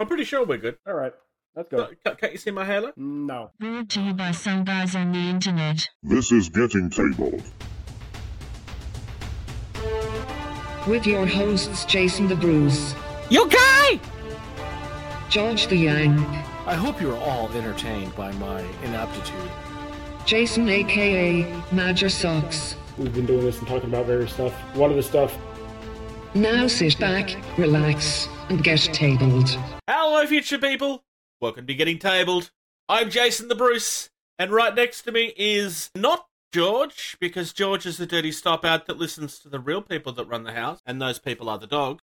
I'm pretty sure we're good. All right. Let's go. Can't you see my hairline? No. Brought to you by some guys on the internet. This is Getting Tabled. With your hosts, Jason the Bruce. UK! George the Yang. I hope you're all entertained by my inaptitude. Jason, a.k.a. Madger Socks. We've been doing this and talking about various stuff. One of the stuff... Now sit back, relax, and get tabled. Hello, future people. Welcome to Getting Tabled. I'm Jason the Bruce, and right next to me is not George, because George is the dirty stop out that listens to the real people that run the house, and those people are the dog.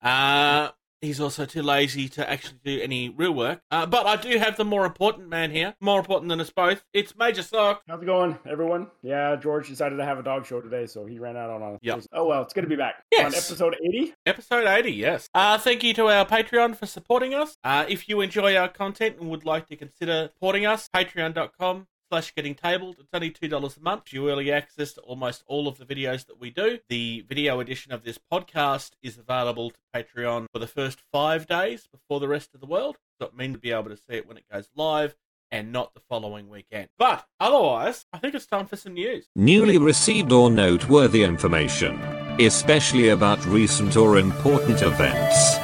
He's also too lazy to actually do any real work. But I do have the more important man here, more important than us both. It's Major Sock. How's it going, everyone? Yeah, George decided to have a dog show today, so he ran out on us. Yep. Oh, well, it's good to be back. Yes. On episode 80? Episode 80, yes. Thank you to our Patreon for supporting us. If you enjoy our content and would like to consider supporting us, patreon.com/getting tabled. It's only $2 a month. You early access to almost all of the videos that we do. The video edition of this podcast is available to Patreon for the first 5 days before the rest of the world. So it means to be able to see it when it goes live and not the following weekend. But otherwise, I think it's time for some news. Newly received or noteworthy information, especially about recent or important events.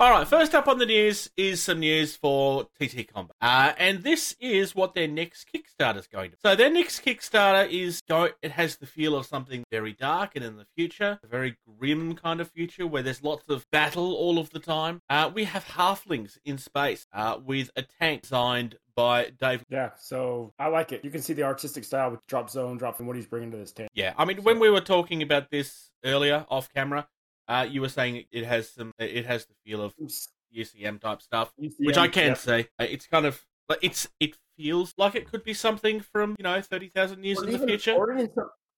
All right, first up on the news is some news for TT Combat. And this is what their next Kickstarter is going to be. So their next Kickstarter it has the feel of something very dark and in the future, a very grim kind of future where there's lots of battle all of the time. We have halflings in space with a tank designed by Dave. Yeah, so I like it. You can see the artistic style with Drop Zone, and what he's bringing to this tank. Yeah, I mean, when we were talking about this earlier off camera, you were saying it has the feel of UCM type stuff, which I can see. It's kind of, like, it feels like it could be something from, 30,000 years in the future.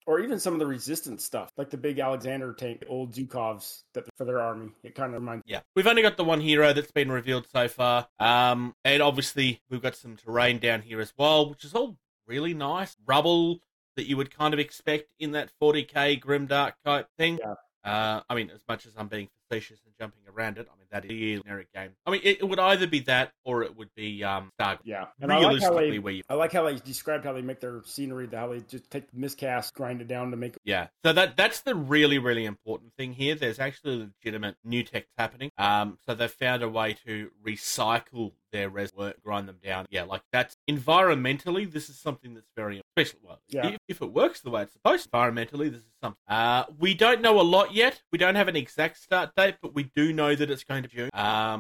Or even some of the resistance stuff, like the big Alexander tank, old Zukovs for their army. It kind of reminds me. Yeah. We've only got the one hero that's been revealed so far. And obviously we've got some terrain down here as well, which is all really nice. Rubble that you would kind of expect in that 40k grimdark type thing. Yeah. I mean, as much as I'm being facetious and jumping around it, I mean, that is a generic game. I mean, it would either be that or it would be Stargate. Yeah. And I like how they described how they make their scenery, how they just take the miscast, grind it down to make it. Yeah. So that's the really, really important thing here. There's actually legitimate new tech happening. So they've found a way to recycle their res work, grind them down. Yeah, like that's environmentally, this is something that's very special. Well, yeah. If it works the way it's supposed to, environmentally, this is something. We don't know a lot yet. We don't have an exact start date, but we do know that it's going to June.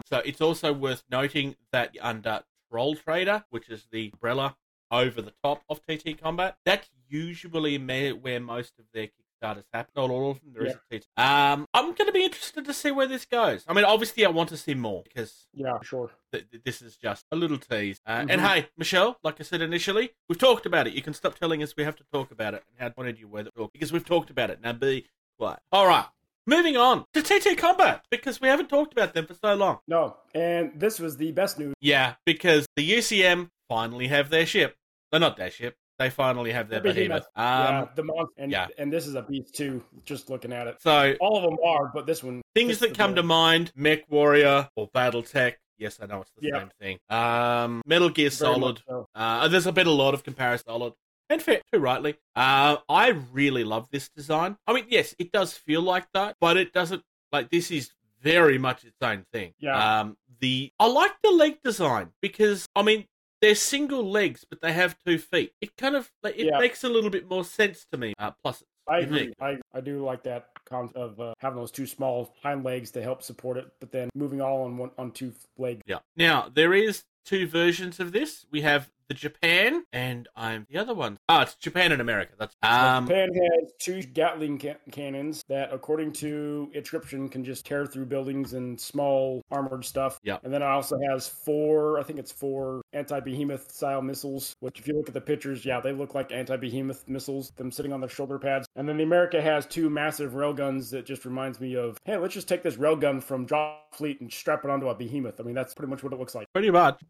So it's also worth noting that under Troll Trader, which is the umbrella over the top of TT Combat, that's usually where most of their Kickstarters happen. Not all of them. There is a TT. I'm going to be interested to see where this goes. I mean, obviously, I want to see more because sure. This is just a little tease. And hey, Michelle, like I said initially, we've talked about it. You can stop telling us we have to talk about it and how wanted you were because we've talked about it. Now be quiet. All right. Moving on to TT Combat, because we haven't talked about them for so long. No, and this was the best news. Yeah, because the UCM finally have their ship. They're not their ship. They finally have their behemoth. The monster. And this is a beast too, just looking at it. So all of them are, but this one. Things that come to mind, Mech Warrior or Battletech. Yes, I know it's the same thing. Metal Gear Solid. So. There's a lot of comparison. Solid. And fair, too rightly. I really love this design. I mean, yes, it does feel like that, but it doesn't, like, this is very much its own thing. Yeah. I like the leg design because, I mean, they're single legs, but they have 2 feet. It kind of, like, it makes a little bit more sense to me. Plus, it's unique. I agree. I do like that concept of having those two small hind legs to help support it, but then moving all on two legs. Yeah. Now, there is two versions of this. We have the Japan and I'm the other one. It's Japan and America. That's Japan has two Gatling cannons that, according to description, can just tear through buildings and small armored stuff. Yeah. And then it also has four anti-behemoth style missiles, which if you look at the pictures, they look like anti-behemoth missiles, them sitting on their shoulder pads. And then the America has two massive railguns that just reminds me of, hey, let's just take this railgun from John Fleet and strap it onto a behemoth. I mean, that's pretty much what it looks like. Pretty much.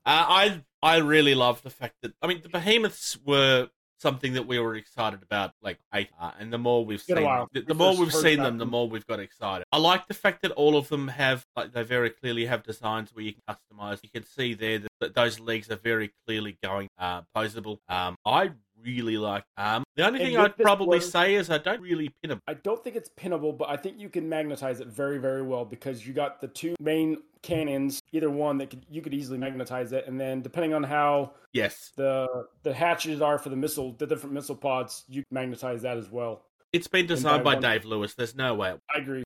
I really love the fact that, I mean, the behemoths were something that we were excited about, like and the more we've seen them, the more we've seen them, the more we've got excited. I like the fact that all of them have, like, they very clearly have designs where you can customize. You can see there that those legs are very clearly going posable. I really like the only thing I'd probably say is I don't really pinnable. I don't think it's pinnable, but I think you can magnetize it very, very well, because you got the two main cannons, either one that you could easily magnetize it, and then depending on how the hatches are for the missile, the different missile pods, you magnetize that as well. It's been designed by Dave Lewis. There's no way. I agree.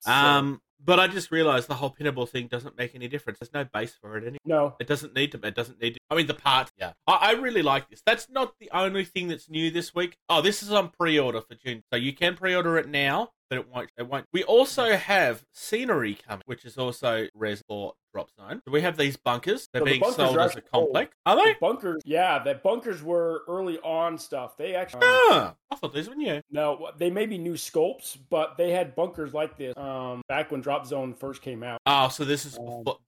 But I just realized the whole pinnable thing doesn't make any difference. There's no base for it anymore. No. It doesn't need to. I mean, the parts, yeah. I really like this. That's not the only thing that's new this week. Oh, this is on pre-order for June. So you can pre-order it now, but it won't. We also have scenery coming, which is also res or Drop Zone. So we have these bunkers. They're being sold as a complex. Are they? Bunkers, yeah. The bunkers were early on stuff. They actually... I thought these were new. No, they may be new sculpts, but they had bunkers like this back when Drop Zone first came out. Oh, so this is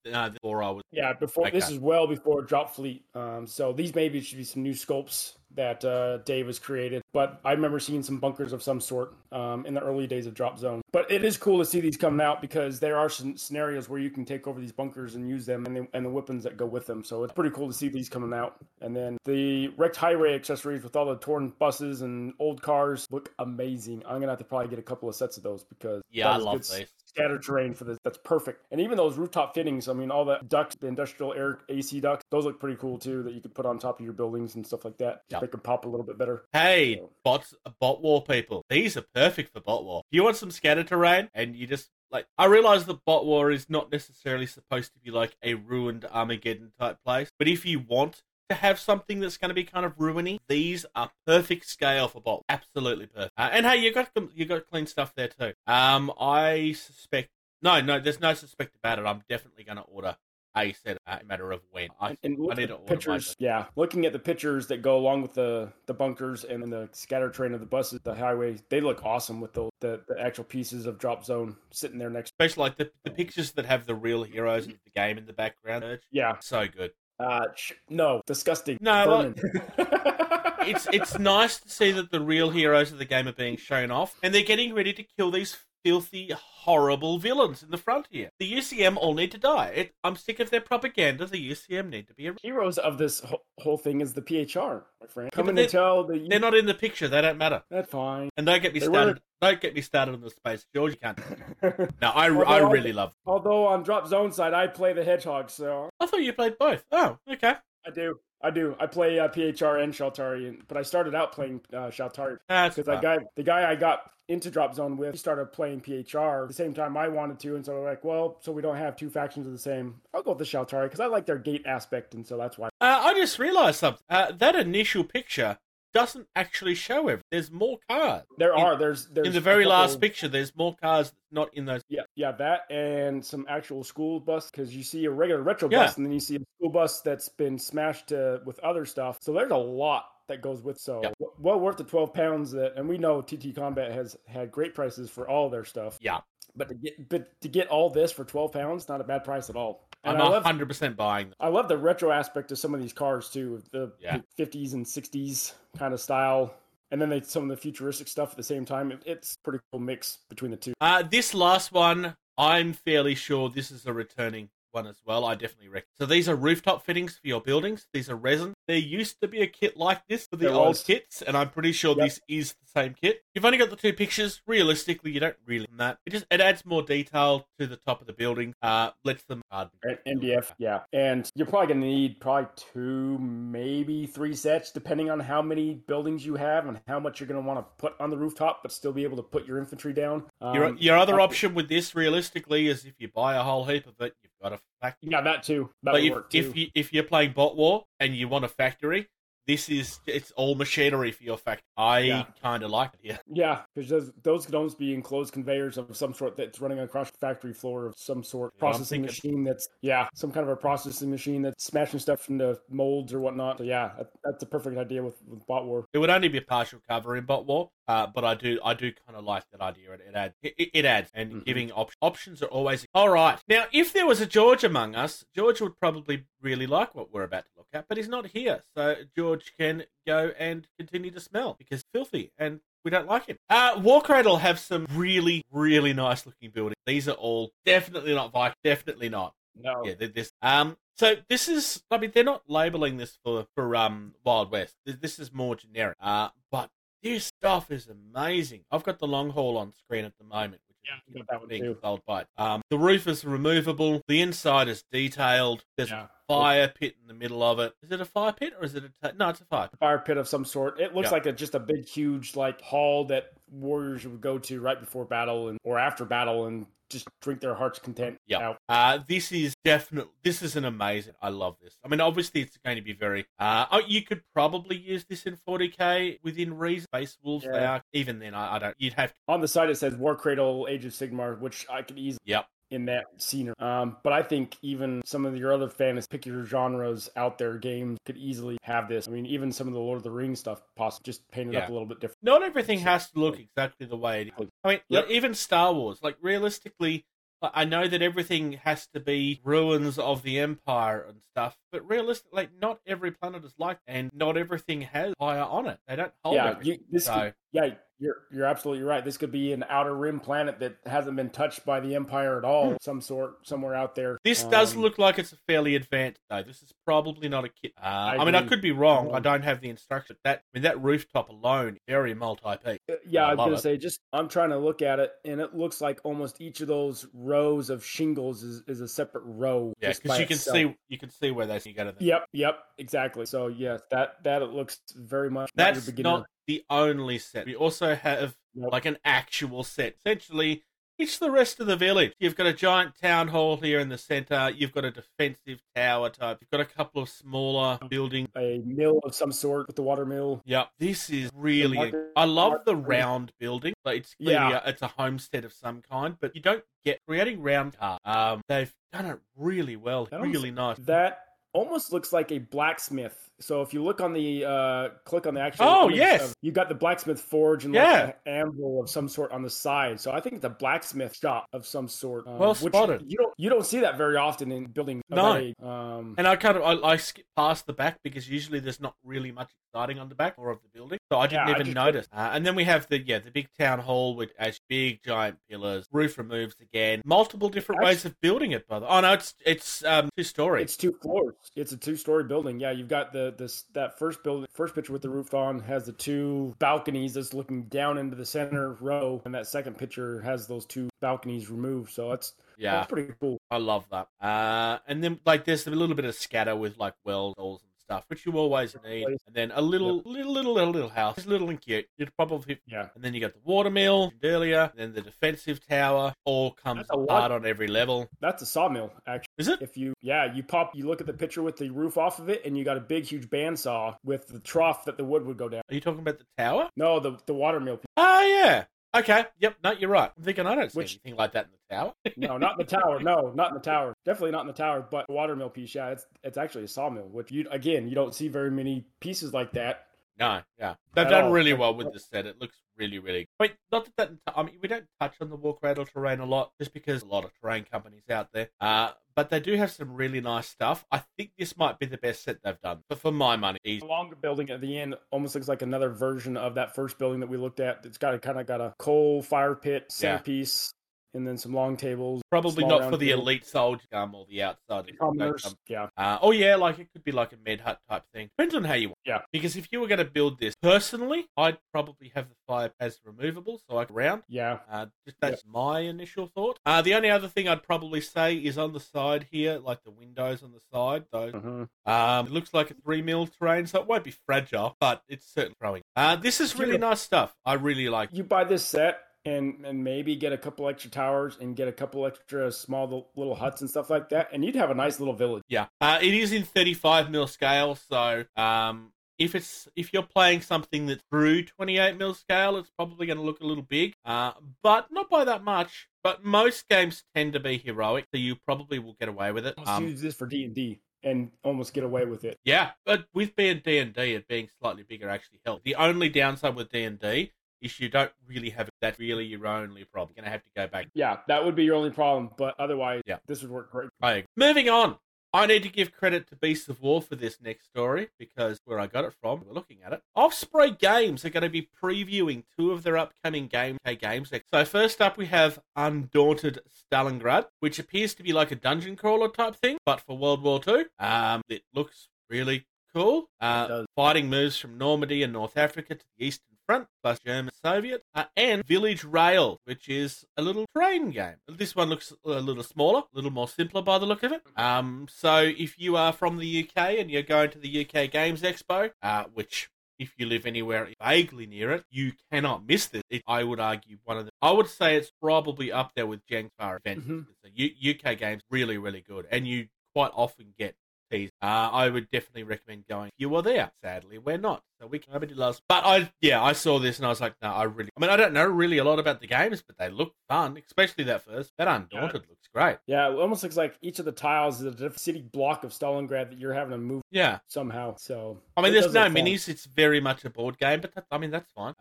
before I was... Yeah, before. Okay. This is well before Drop Fleet. So these maybe should be some new sculpts that Dave has created. But I remember seeing some bunkers of some sort in the early days of Drop Zone. But it is cool to see these coming out, because there are some scenarios where you can take over these bunkers and use them and the weapons that go with them. So it's pretty cool to see these coming out. And then the wrecked highway accessories with all the torn buses and old cars look amazing. I'm going to have to probably get a couple of sets of those, because I love these. Scattered terrain for this. That's perfect. And even those rooftop fittings, I mean, all the ducts, the industrial air AC ducts, those look pretty cool too, that you could put on top of your buildings and stuff like that. Yep. Make them pop a little bit better. Hey, bot war people. These are perfect for bot war. If you want some scattered terrain and you just... Like, I realize the bot war is not necessarily supposed to be like a ruined Armageddon type place, but if you want to have something that's going to be kind of ruiny, these are perfect scale for bot. Absolutely perfect. And hey, you got clean stuff there too. I suspect no, there's no suspect about it. I'm definitely going to order a set. A matter of when. I need to order pictures. Yeah, looking at the pictures that go along with the bunkers and then the scatter terrain of the buses, the highway, they look awesome with the actual pieces of Drop Zone sitting there next. Especially like the pictures that have the real heroes of the game in the background. Yeah, so good. No, disgusting. No, it's nice to see that the real heroes of the game are being shown off, and they're getting ready to kill these filthy, horrible villains in the frontier. The UCM all need to die. I'm sick of their propaganda. The UCM need to be heroes of this whole thing. Is the PHR, my friend? Come in and tell they're not in the picture. They don't matter. That's fine. And don't get me started. Don't get me started on the space. George, you can't. No, I really love them. Although on Drop Zone side, I play the hedgehog. So I thought you played both. Oh, okay. I do. I play PHR and Shaltari, but I started out playing Shaltari because the guy I got into Drop Zone with, he started playing PHR at the same time I wanted to, and so we're like, well, so we don't have two factions of the same. I'll go with the Shaltari because I like their gate aspect, and so that's why. I just realized something. That initial picture doesn't actually show everything. There's more cars. There's in the very last picture, there's more cars not in those. Yeah, that and some actual school bus, because you see a regular retro bus, and then you see a school bus that's been smashed with other stuff. So there's a lot that goes with, so well worth the £12 that, and we know TT Combat has had great prices for all their stuff. Yeah. But to get all this for £12, not a bad price at all. And I'm 100% buying them. I love the retro aspect of some of these cars too, the 50s and 60s kind of style. And then some of the futuristic stuff at the same time. It's a pretty cool mix between the two. This last one, I'm fairly sure this is a returning one as well. I definitely reckon. So these are rooftop fittings for your buildings. These are resin. There used to be a kit like this for the old kits, and I'm pretty sure this is the same kit. You've only got the two pictures. Realistically, you don't really need that. It adds more detail to the top of the building. Lets them MDF, yeah. And you're probably going to need two, maybe three sets, depending on how many buildings you have and how much you're going to want to put on the rooftop, but still be able to put your infantry down. Your other option with this, realistically, is if you buy a whole heap of it, you've got a factory. Yeah, that too. But if you're playing Bot War and you want a factory, it's all machinery for your factory. I kind of like it. Yeah. Yeah, because those could almost be enclosed conveyors of some sort that's running across the factory floor of some sort. Processing machine that's some kind of a processing machine that's smashing stuff into molds or whatnot. So that's a perfect idea with Bot War. It would only be a partial cover in Bot War. But I do kind of like that idea. It adds, and giving options are always all right. Now, if there was a George among us, George would probably really like what we're about to look at, but he's not here, so George can go and continue to smell because it's filthy and we don't like it. Warcradle have some really, really nice looking buildings. These are all definitely not Viking. Definitely not. No. Yeah. This. So this is. I mean, they're not labeling this for Wild West. This is more generic. But. This stuff is amazing. I've got the long haul on screen at the moment, which is got that being sold by it. The roof is removable. The inside is detailed. There's a fire pit in the middle of it. Is it a fire pit or is it a... No, it's a fire pit. A fire pit of some sort. It looks like just a big, huge, hall that warriors would go to right before battle or after battle and just drink their heart's content out. This is an amazing, I love this. I mean, obviously it's going to be very, you could probably use this in 40K within reason. Space Wolves, they are, even then, I don't, you'd have to. On the side it says Warcradle, Age of Sigmar, which I could easily. Yep. In that scenery. But I think even some of your other fantasy, pick your genres out there, games could easily have this. I mean, even some of the Lord of the Rings stuff, possibly just painted up a little bit different. Not everything has to look exactly the way it is. I mean, even Star Wars, realistically, I know that everything has to be ruins of the Empire and stuff, but realistically, not every planet is like that, and not everything has fire on it. They don't hold everything. You're absolutely right. This could be an Outer Rim planet that hasn't been touched by the Empire at all, some sort, somewhere out there. This does look like it's a fairly advanced, though. This is probably not a kit. I mean, I could be wrong. I don't have the instruction. That rooftop alone, very multi-peak. I was going to say, I'm trying to look at it, and it looks like almost each of those rows of shingles is a separate row. Yeah, because you can see where they go to them. Yep, exactly. So, that it looks very much like your beginner. That's not the only set. We also have an actual set. Essentially, it's the rest of the village. You've got a giant town hall here in the center. You've got a defensive tower type. You've got a couple of smaller buildings. A mill of some sort with the water mill. Yep. This is really... I love the round building. But it's clearly it's a homestead of some kind, but you don't get... Creating round... they've done it really well. Really nice. That... almost looks like a blacksmith. So if you look on the click on the actual you got the blacksmith forge and an anvil of some sort on the side. So I think it's a blacksmith shop of some sort. Well spotted. You don't see that very often in building. No. And I kind of I skip past the back because usually there's not really much exciting on the back or of the building. So I didn't even notice. And then we have the big town hall with big giant pillars, roof removes again, multiple different ways of building it. Brother, oh no, it's 2 stories. It's 2 floors. It's a 2-story building. Yeah, you've got that first building, first picture with the roof on has the 2 balconies that's looking down into the center row, and that second picture has those 2 balconies removed. So that's that's pretty cool. I love that. And then there's a little bit of scatter with wells. Stuff, which you always need, and then a little house. It's little and cute. You'd probably and then you got the watermill earlier, then the defensive tower. All comes apart on every level. That's a sawmill, actually. Is it? If you look at the picture with the roof off of it, and you got a big, huge bandsaw with the trough that the wood would go down. Are you talking about the tower? No, the watermill. Oh yeah. Okay. Yep. No, you're right. I'm thinking I don't see anything like that in the tower. No, not in the tower. No, not in the tower. Definitely not in the tower. But the watermill piece, it's actually a sawmill, which you don't see very many pieces like that. No, yeah, they've done really well with the set. It looks really, really. But not that I mean, we don't touch on the Warcradle terrain a lot, just because a lot of terrain companies out there. But they do have some really nice stuff. I think this might be the best set they've done, but for my money, easy. The longer building at the end almost looks like another version of that first building that we looked at. It's got a coal fire pit, centerpiece. And then some long tables. Probably not for the elite soldier or the outside. It could be like a med hut type thing. Depends on how you want. Yeah. Because if you were going to build this, personally, I'd probably have the fire as removable, so I could round. Yeah. That's my initial thought. The only other thing I'd probably say is on the side here, the windows on the side, those. Mm-hmm. It looks like a 3 mil terrain, so it won't be fragile, but it's certainly growing. This is really nice stuff. I really like it. You buy this set, and maybe get a couple extra towers and get a couple extra small little huts and stuff like that, and you'd have a nice little village. Yeah. It is in 35 mil scale, so if you're playing something that's through 28 mil scale, it's probably going to look a little big, but not by that much. But most games tend to be heroic, so you probably will get away with it. Let's use this for D&D. And almost get away with it. Yeah, but with being D&D, it being slightly bigger actually helps. The only downside with D&D issue, don't really have that really your only problem. You're going to have to go back. Yeah, that would be your only problem, but otherwise, yeah, this would work great. I agree. Moving on. I need to give credit to Beasts of War for this next story because where I got it from, we're looking at it. Osprey Games are going to be previewing two of their upcoming Games. So first up, we have Undaunted Stalingrad, which appears to be like a dungeon crawler type thing, but for World War II. It looks really cool. Fighting moves from Normandy and North Africa to the Eastern Front, plus German Soviet, and Village Rail, which is a little train game. This one looks a little smaller, a little more simpler by the look of it. So if you are from the UK and you're going to the UK Games Expo, which if you live anywhere vaguely near it, you cannot miss this. I would argue one of them. I would say it's probably up there with Jankar events. UK Games really, really good, and you quite often get. I would definitely recommend going if you were there. Sadly, we're not. So we can't do last. But I saw this and I was like, no, I don't know really a lot about the games, but they look fun, especially that first. That Undaunted looks great. Yeah, it almost looks like each of the tiles is a different city block of Stalingrad that you're having to move somehow. So I mean, there's no minis. It's very much a board game, but that's fine.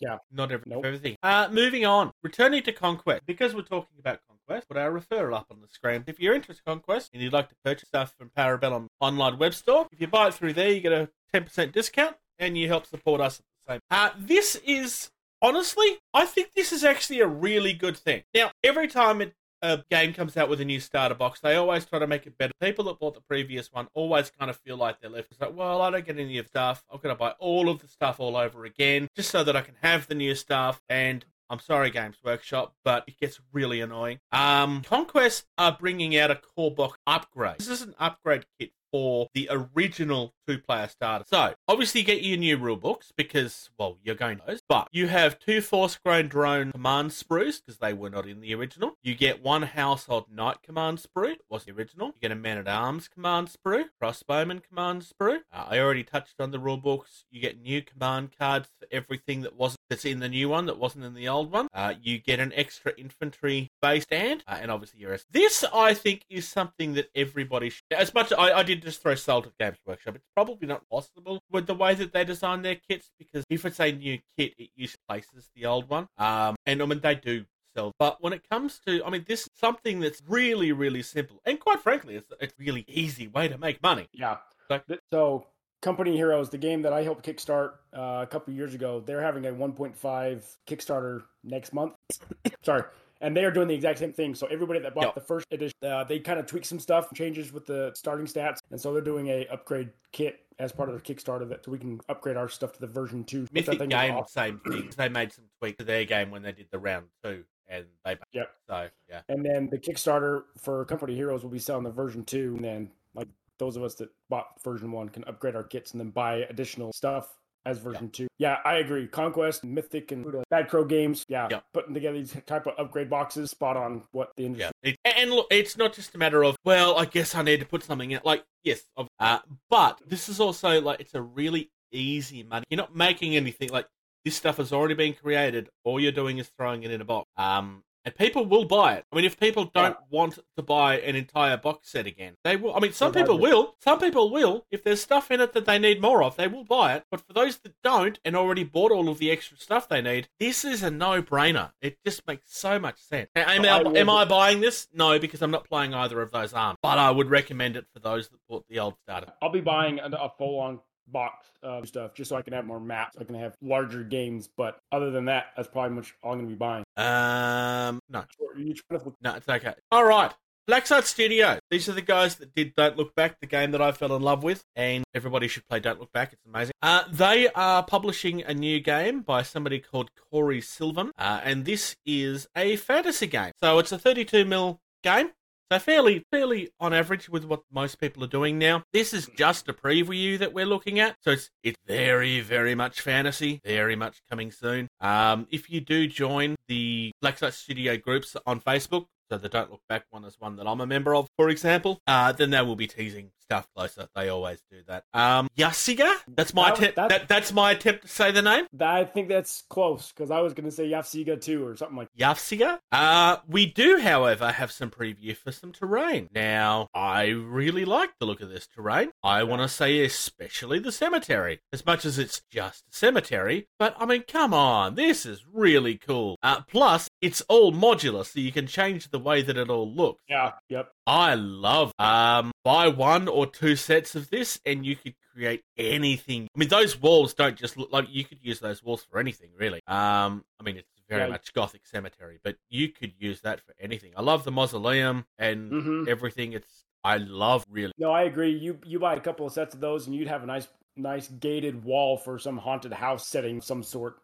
Yeah. Not everything. Moving on. Returning to Conquest. Because we're talking about Conquest, put our referral up on the screen. If you're interested in Conquest and you'd like to purchase stuff from Parabellum online web store, if you buy it through there, you get a 10% discount and you help support us at the same time. This is, honestly, I think this is actually a really good thing. Now, every time a game comes out with a new starter box, they always try to make it better. People that bought the previous one always kind of feel like they're left. It's like, well, I don't get any of the stuff. I'm going to buy all of the stuff all over again just so that I can have the new stuff. And I'm sorry, Games Workshop, but it gets really annoying. Conquest are bringing out a core box upgrade. This is an upgrade kit for the original two-player starter. So, obviously you get your new rule books because, well, you're going to those. But you have two force-grown drone command sprues because they were not in the original. You get one household knight command sprue. Was the original. You get a man-at-arms command sprue. Crossbowman command sprue. I already touched on the rule books. You get new command cards for everything that's in the new one that wasn't in the old one. You get an extra infantry base stand. And obviously your rest. This, I think, is something that everybody should. As much as I did just throw salt at Games Workshop, it's probably not possible with the way that they design their kits, because if it's a new kit, it usually places the old one. And I mean, they do sell. But when it comes to, I mean, this is something that's really, really simple. And quite frankly, it's a really easy way to make money. Yeah. So Company Heroes, the game that I helped kickstart a couple of years ago, they're having a 1.5 Kickstarter next month. Sorry. And they are doing the exact same thing. So everybody that bought the first edition, they kind of tweak some stuff, changes with the starting stats. And so they're doing a upgrade kit as part of their Kickstarter that so we can upgrade our stuff to the version 2. Mythic game, same thing. They made some tweaks to their game when they did the round 2. And they And then the Kickstarter for Company Heroes will be selling the version 2. And then like those of us that bought version 1 can upgrade our kits and then buy additional stuff. As version 2. Yeah, I agree. Conquest, Mythic, and Bad Crow Games. Yeah. Putting together these type of upgrade boxes, spot on what the industry... Yeah. And look, it's not just a matter of, well, I guess I need to put something in. Like, yes, but this is also, like, it's a really easy money. You're not making anything. Like, this stuff has already been created. All you're doing is throwing it in a box. And people will buy it. I mean, if people don't want to buy an entire box set again, they will. I mean, some people will. Some people will. If there's stuff in it that they need more of, they will buy it. But for those that don't and already bought all of the extra stuff they need, this is a no-brainer. It just makes so much sense. Am I buying this? No, because I'm not playing either of those arms. But I would recommend it for those that bought the old starter. I'll be buying a full-on box of stuff just so I can have more maps. I can have larger games, but other than that, that's probably much all I'm going to be buying. No, it's okay. All right. Blackside Studio. These are the guys that did Don't Look Back, the game that I fell in love with, and everybody should play Don't Look Back. It's amazing. They are publishing a new game by somebody called Corey Sylvan, and this is a fantasy game. So it's a 32 mil game. So fairly on average with what most people are doing now. This is just a preview that we're looking at. So it's very, very much fantasy, very much coming soon. If you do join the Blackside Studio groups on Facebook, so the Don't Look Back one is one that I'm a member of, for example, then they will be teasing stuff closer. They always do that. Yafsiga? That's my attempt to say the name. I think that's close, because I was going to say Yafsiga too, or something like that. Yafsiga? We do, however, have some preview for some terrain. Now, I really like the look of this terrain. I want to say especially the cemetery, as much as it's just a cemetery. But, I mean, come on, this is really cool. Plus, it's all modular, so you can change the way that it all looks. Yeah, yep. I love buy one or two sets of this, and you could create anything. I mean, those walls don't just look like, you could use those walls for anything, really. I mean, it's very much Gothic cemetery, but you could use that for anything. I love the mausoleum and everything. No, I agree. You buy a couple of sets of those, and you'd have a nice gated wall for some haunted house setting of some sort.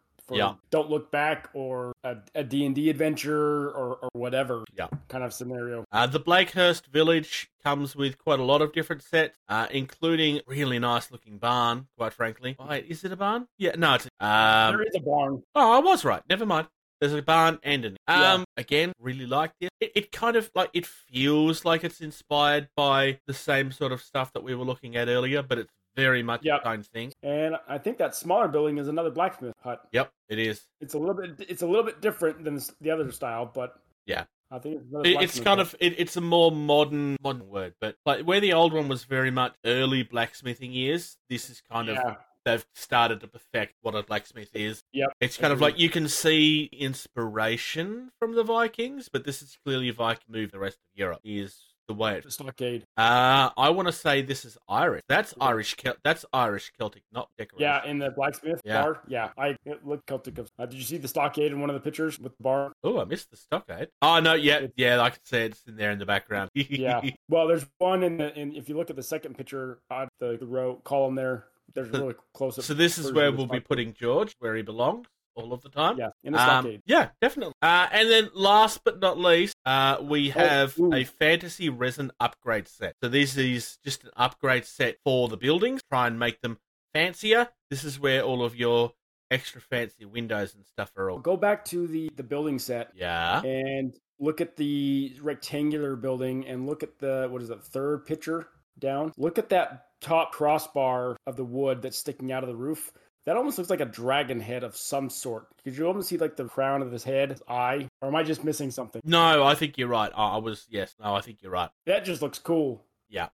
Don't Look Back, or a D&D adventure, or whatever kind of scenario. The Blakehurst Village comes with quite a lot of different sets, including really nice-looking barn, quite frankly. Wait, is it a barn? Yeah, no, it's... there is a barn. Oh, I was right. Never mind. There's a barn and an... Again, really like this. It kind of, like, it feels like it's inspired by the same sort of stuff that we were looking at earlier, but it's very much the same thing. And I think that smaller building is another blacksmith hut. Yep, it is. It's a little bit different than the other style, but I think it's a more modern word. But like where the old one was very much early blacksmithing years, this is kind of they've started to perfect what a blacksmith is. Yep. It's kind of like you can see inspiration from the Vikings, but this is clearly a Viking move. The rest of Europe is the way it stockade. I want to say this is Irish. That's Irish Celtic, not decoration. Yeah, in the blacksmith bar. Yeah, it looked Celtic. Did you see the stockade in one of the pictures with the bar? Oh, I missed the stockade. Oh no, yeah. I can see it's in there in the background. Yeah. Well, there's one in if you look at the second picture on the row column there. There's a really close up. So this is where we'll be putting George, where he belongs. All of the time. Yeah, in the stockade. Yeah, definitely. And then last but not least, we have a fantasy resin upgrade set. So this is just an upgrade set for the buildings. Try and make them fancier. This is where all of your extra fancy windows and stuff are all. Go back to the building set. Yeah. And look at the rectangular building and look at third picture down. Look at that top crossbar of the wood that's sticking out of the roof. That almost looks like a dragon head of some sort. Could you almost see like the crown of his head, his eye? Or am I just missing something? No, I think you're right. I think you're right. That just looks cool. Yeah.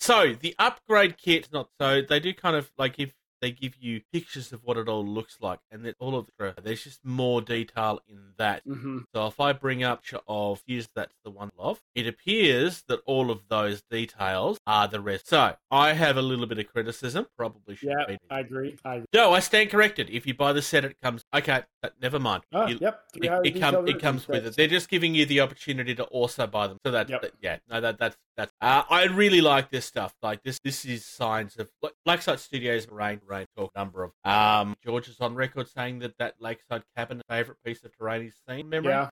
So the upgrade kit, they do kind of like if they give you pictures of what it all looks like, and then there's just more detail in that. Mm-hmm. So if I bring up that's the one love. It appears that all of those details are the rest. So I have a little bit of criticism. Probably should be. Yeah, I agree. No, I stand corrected. If you buy the set, it comes. Okay, never mind. Oh, yep. It comes with it. They're just giving you the opportunity to also buy them. So that's. I really like this stuff. Like this is signs of Lakeside Studios rain talk number of. George is on record saying that Lakeside Cabin favorite piece of terrain is scene memory. Yeah.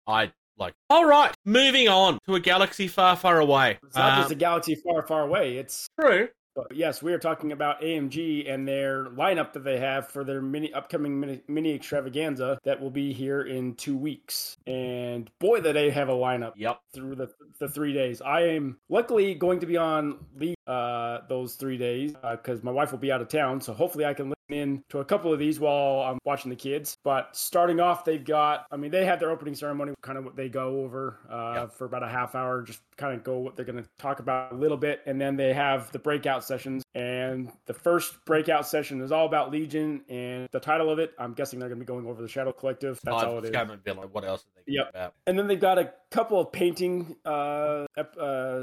All right, moving on to a galaxy far, far away. It's not just a galaxy far, far away. It's true. But yes, we are talking about AMG and their lineup that they have for their upcoming mini extravaganza that will be here in 2 weeks. And boy, that they have a lineup through the 3 days. I am luckily going to be on leave those 3 days because my wife will be out of town. So hopefully I can in to a couple of these while I'm watching the kids. But starting off, they have their opening ceremony, kind of what they go over for about a half hour, just kind of go what they're going to talk about a little bit. And then they have the breakout sessions. And the first breakout session is all about Legion. And the title of it, I'm guessing they're going to be going over the Shadow Collective. That's all it is. What else are they about? And then they've got a couple of painting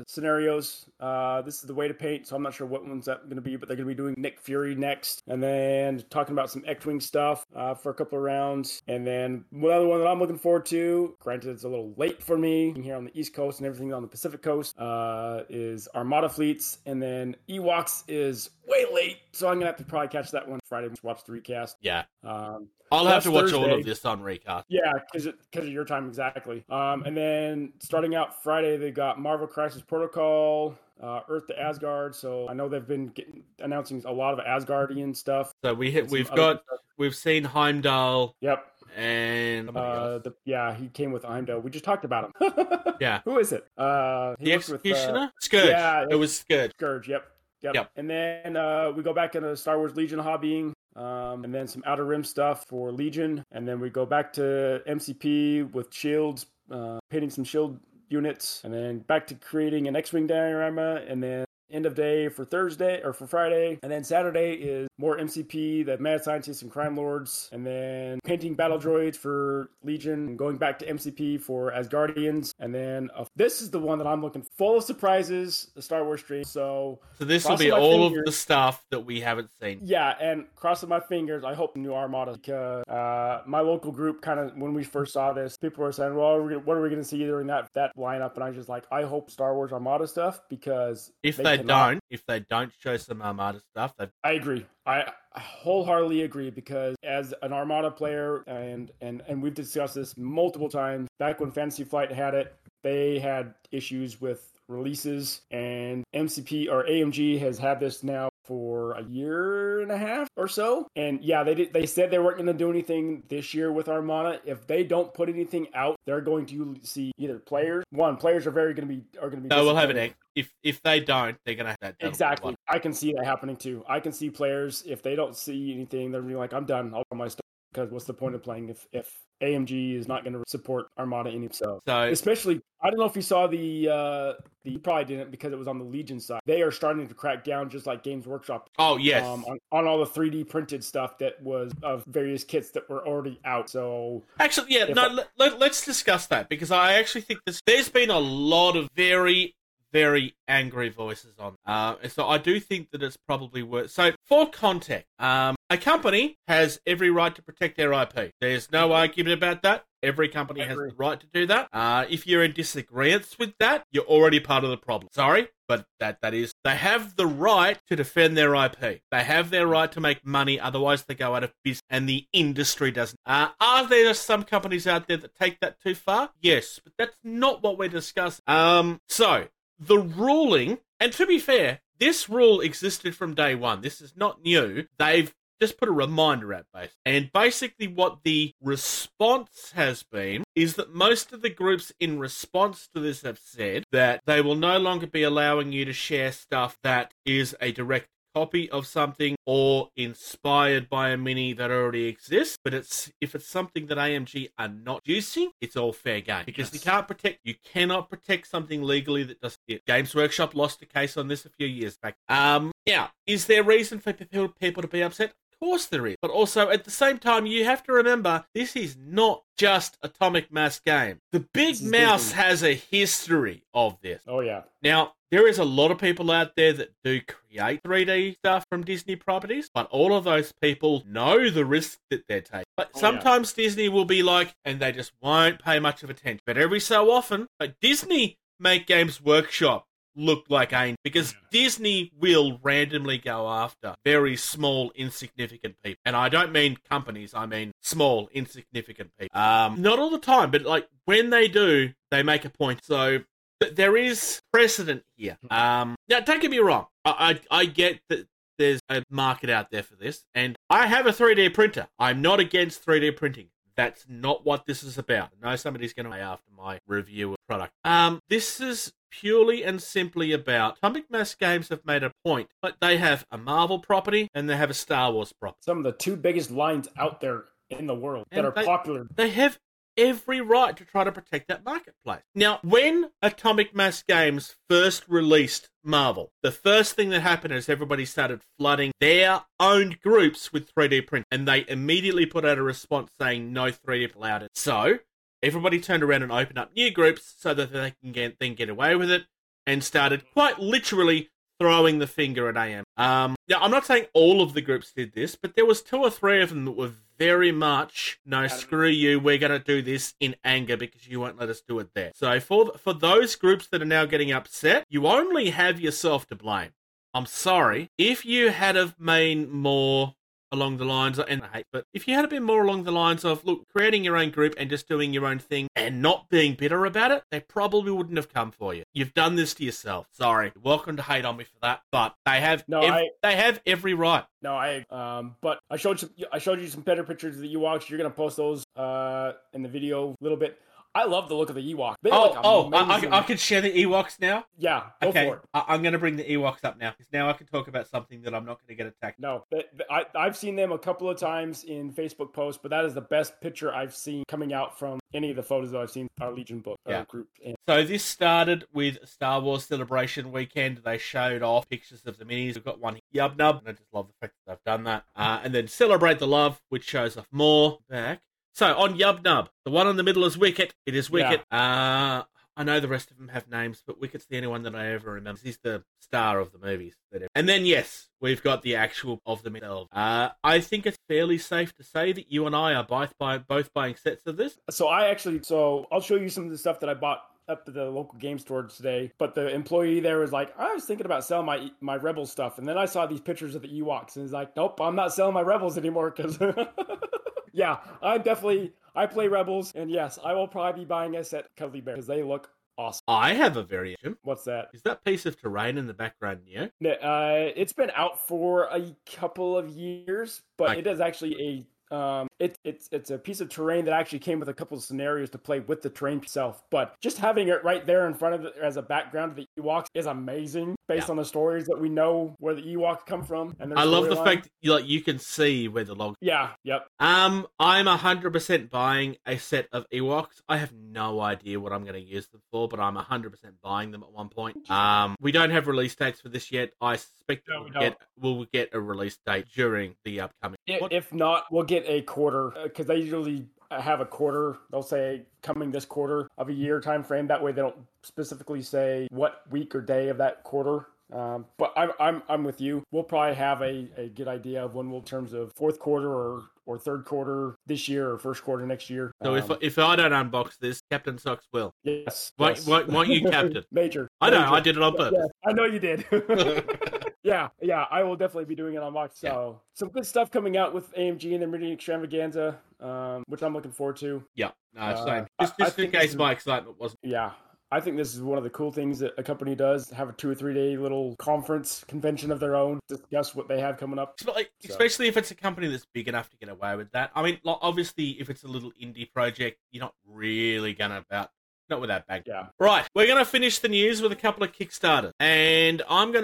scenarios. This is the way to paint. So I'm not sure what one's that going to be, but they're going to be doing Nick Fury next. And then talking about some X Wing stuff for a couple of rounds. And then another one that I'm looking forward to, granted it's a little late for me being here on the East Coast and everything on the Pacific Coast, is Armada Fleets. And then Ewoks is way late, so I'm going to have to probably catch that one Friday and watch the recast. Yeah. I'll have to watch Thursday. All of this on recast. Yeah, because of your time, exactly. And then starting out Friday, they got Marvel Crisis Protocol, Earth to Asgard. So I know they've been announcing a lot of Asgardian stuff. So we've seen Heimdall. Yep. and he came with Heimdall. We just talked about him. Yeah. Who is it? He worked with Scourge. Yeah, it was Scourge. Scourge, yep. And then we go back into Star Wars Legion hobbying. And then some Outer Rim stuff for Legion. And then we go back to MCP with shields, painting some shield units. And then back to creating an X Wing diorama. And then end of day for Thursday or for Friday. And then Saturday is more MCP, the Mad Scientists and Crime Lords. And then painting battle droids for Legion and going back to MCP for Asgardians. And then this is the one that I'm looking full of surprises, the Star Wars stream. So this will be all fingers, of the stuff that we haven't seen. Yeah, and crossing my fingers, I hope new Armada. Because my local group kind of, when we first saw this, people were saying, well, what are we going to see during that lineup? And I was just like, I hope Star Wars Armada stuff, because if they don't, if they don't show some Armada stuff, I agree. I wholeheartedly agree, because as an Armada player, and we've discussed this multiple times, back when Fantasy Flight had it, they had issues with releases, and MCP or AMG has had this now for a year and a half or so. And yeah, they said they weren't going to do anything this year with Armada. If they don't put anything out, they're going to see either players are very going to be no, we'll have an egg. If they don't, they're going to have that. Exactly. I can see that happening too. I can see players, if they don't see anything, they're going to be like, I'm done. I'll do my stuff, because what's the point of playing if AMG is not going to support Armada in itself? So, especially, I don't know if you saw you probably didn't, because it was on the Legion side. They are starting to crack down, just like Games Workshop. Oh, yes. On all the 3D printed stuff that was of various kits that were already out. So actually, yeah, let's discuss that, because I actually think there's been a lot of very, very angry voices on that. So I do think that it's probably worth... So, for context, a company has every right to protect their IP. There's no argument about that. Every company has the right to do that. If you're in disagreement with that, you're already part of the problem. Sorry, but that is... They have the right to defend their IP. They have their right to make money, otherwise they go out of business, and the industry doesn't. Are there some companies out there that take that too far? Yes, but that's not what we're discussing. So... The ruling, and to be fair, this rule existed from day one. This is not new. They've just put a reminder out, basically. And basically what the response has been is that most of the groups in response to this have said that they will no longer be allowing you to share stuff that is a direct copy of something or inspired by a mini that already exists, but if it's something that AMG are not using, it's all fair game, because you cannot protect something legally that doesn't exist. Games Workshop lost a case on this a few years back. Is there reason for people to be upset? Of course there is, but also at the same time you have to remember this is not just Atomic Mass game. The Big Mouse has a history of this. Oh yeah. Now, there is a lot of people out there that do create 3D stuff from Disney properties, but all of those people know the risk that they're taking. But sometimes Disney will be like, and they just won't pay much of attention. But every so often, Disney make Games Workshop look like angels, because Disney will randomly go after very small, insignificant people. And I don't mean companies, I mean small, insignificant people. Not all the time, but when they do, they make a point. So... But there is precedent here. Now, don't get me wrong. I get that there's a market out there for this, and I have a 3D printer. I'm not against 3D printing. That's not what this is about. I know somebody's going to pay after my review of the product. This is purely and simply about Atomic Mass games have made a point, but they have a Marvel property and they have a Star Wars property. Some of the two biggest lines out there in the world and that are popular. They have every right to try to protect that marketplace. Now, when Atomic Mass Games first released Marvel, the first thing that happened is everybody started flooding their own groups with 3D print, and they immediately put out a response saying no 3D allowed. So everybody turned around and opened up new groups so that they can get away with it, and started quite literally throwing the finger at AM. Now, I'm not saying all of the groups did this, but there was two or three of them that were very much, no, screw you, we're going to do this in anger because you won't let us do it there. So for those groups that are now getting upset, you only have yourself to blame. I'm sorry. If you had have made more along the lines of, and I hate, but if you had a bit more along the lines of, look, creating your own group and just doing your own thing and not being bitter about it, they probably wouldn't have come for you. You've done this to yourself. Sorry. Welcome to hate on me for that, but they have they have every right. No, but I showed you some better pictures of the Ewoks. You're going to post those in the video a little bit. I love the look of the Ewoks. I can share the Ewoks now? Yeah, go for it. I'm going to bring the Ewoks up now, because now I can talk about something that I'm not going to get attacked. No, I've seen them a couple of times in Facebook posts, but that is the best picture I've seen coming out from any of the photos that I've seen our Legion book group. So this started with Star Wars Celebration Weekend. They showed off pictures of the minis. We've got one here, Yubnub, and I just love the fact that I've done that. And then Celebrate the Love, which shows off more back. So, on Yubnub, the one in the middle is Wicket. It is Wicket. Yeah. I know the rest of them have names, but Wicket's the only one that I ever remember. He's the star of the movies. And then, yes, we've got the actual of them themselves. I think it's fairly safe to say that you and I are both buying sets of this. So I'll show you some of the stuff that I bought up to the local game store today, but the employee there was like, I was thinking about selling my Rebels stuff, and then I saw these pictures of the Ewoks, and he's like, nope, I'm not selling my Rebels anymore, because... Yeah, I play Rebels, and yes, I will probably be buying a set of Cuddly Bear, because they look awesome. I have a variation. What's that? Is that piece of terrain in the background new? No, it's been out for a couple of years, but It is actually a... It's a piece of terrain that actually came with a couple of scenarios to play with the terrain itself, but just having it right there in front of it as a background of the Ewoks is amazing based on the stories that we know where the Ewoks come from. And I love the fact that you can see where the log. Yeah. Yep. I'm 100% buying a set of Ewoks. I have no idea what I'm going to use them for, but I'm 100% buying them at one point. We don't have release dates for this yet. I suspect we'll get a release date during the upcoming. If not, we'll get a quarter, because they usually have a quarter. They'll say coming this quarter of a year time frame. That way they don't specifically say what week or day of that quarter. But I'm with you. We'll probably have a good idea of when we'll, in terms of fourth quarter or third quarter this year or first quarter next year. So if I don't unbox this, Captain Socks will. Yes. Why you Captain? Major. I know. I did it on purpose. Yeah, I know you did. Yeah, I will definitely be doing it on Mox. So, some good stuff coming out with AMG and the Meridian Extravaganza, which I'm looking forward to. Yeah, no, same. Just in case my excitement wasn't. Yeah, I think this is one of the cool things that a company does, have a 2 or 3 day little convention of their own, discuss what they have coming up. Especially if it's a company that's big enough to get away with that. I mean, obviously, if it's a little indie project, you're not really going to about... Not with that background. Yeah. Right, we're going to finish the news with a couple of Kickstarters. And I'm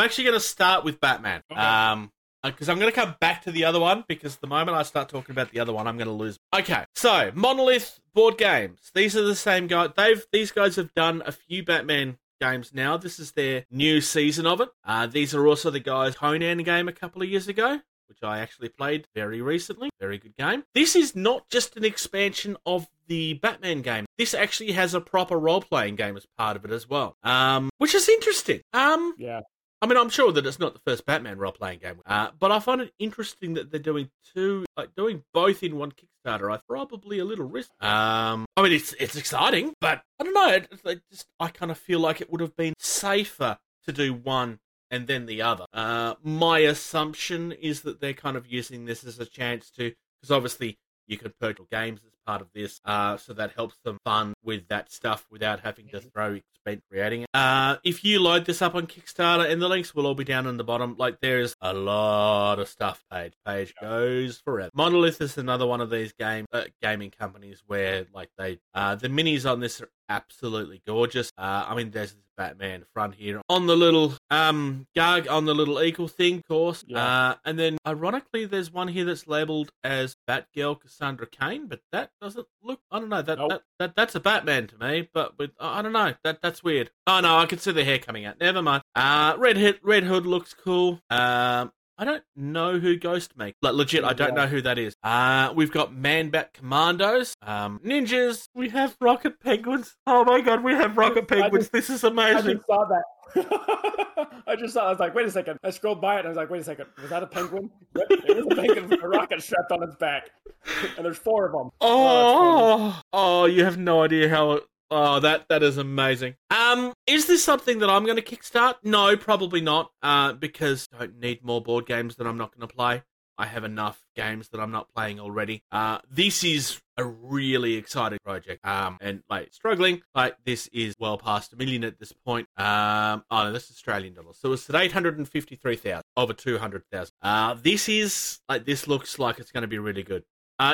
actually going to start with Batman, okay. Because I'm going to come back to the other one, because the moment I start talking about the other one, I'm going to lose. Okay, so Monolith Board Games. These are the same guy. These guys have done a few Batman games now. This is their new season of it. These are also the guys Conan game a couple of years ago, which I actually played very recently. Very good game. This is not just an expansion of the Batman game. This actually has a proper role-playing game as part of it as well, which is interesting. Yeah. I mean, I'm sure that it's not the first Batman role-playing game, but I find it interesting that they're doing doing both in one Kickstarter. I probably a little risk. I mean, it's exciting, but I don't know. I kind of feel like it would have been safer to do one and then the other. My assumption is that they're kind of using this as a chance to, because obviously you can purchase games as part of this, so that helps them fund with that stuff without having to throw expense creating it. If you load this up on Kickstarter, and the links will all be down in the bottom, there is a lot of stuff. Page goes forever. Monolith is another one of these gaming companies where the minis on this are absolutely gorgeous. I mean, there's this Batman front here on the little on the little eagle thing, of course. Yeah. And then ironically, there's one here that's labeled as Batgirl Cassandra Cain, but that doesn't look. I don't know. That's a Batman to me, but with I don't know. That's weird. Oh no, I can see the hair coming out. Never mind. Red Hood looks cool. I don't know who Ghost makes. Legit, I don't know who that is. We've got Man-Bat Commandos, Ninjas. We have Rocket Penguins. Oh my god, we have Rocket Penguins. This is amazing. I just saw that. I was like, wait a second. I scrolled by it and I was like, wait a second. Was that a penguin? It was a penguin with a rocket strapped on its back. And there's four of them. Oh, you have no idea how... Oh, that is amazing. Is this something that I'm going to kickstart? No, probably not, because I don't need more board games that I'm not going to play. I have enough games that I'm not playing already. This is a really exciting project. And like struggling, like this is well past $1 million at this point. Oh no, this is Australian dollars. So it's at 853,000 over 200,000. This is like this looks like it's going to be really good.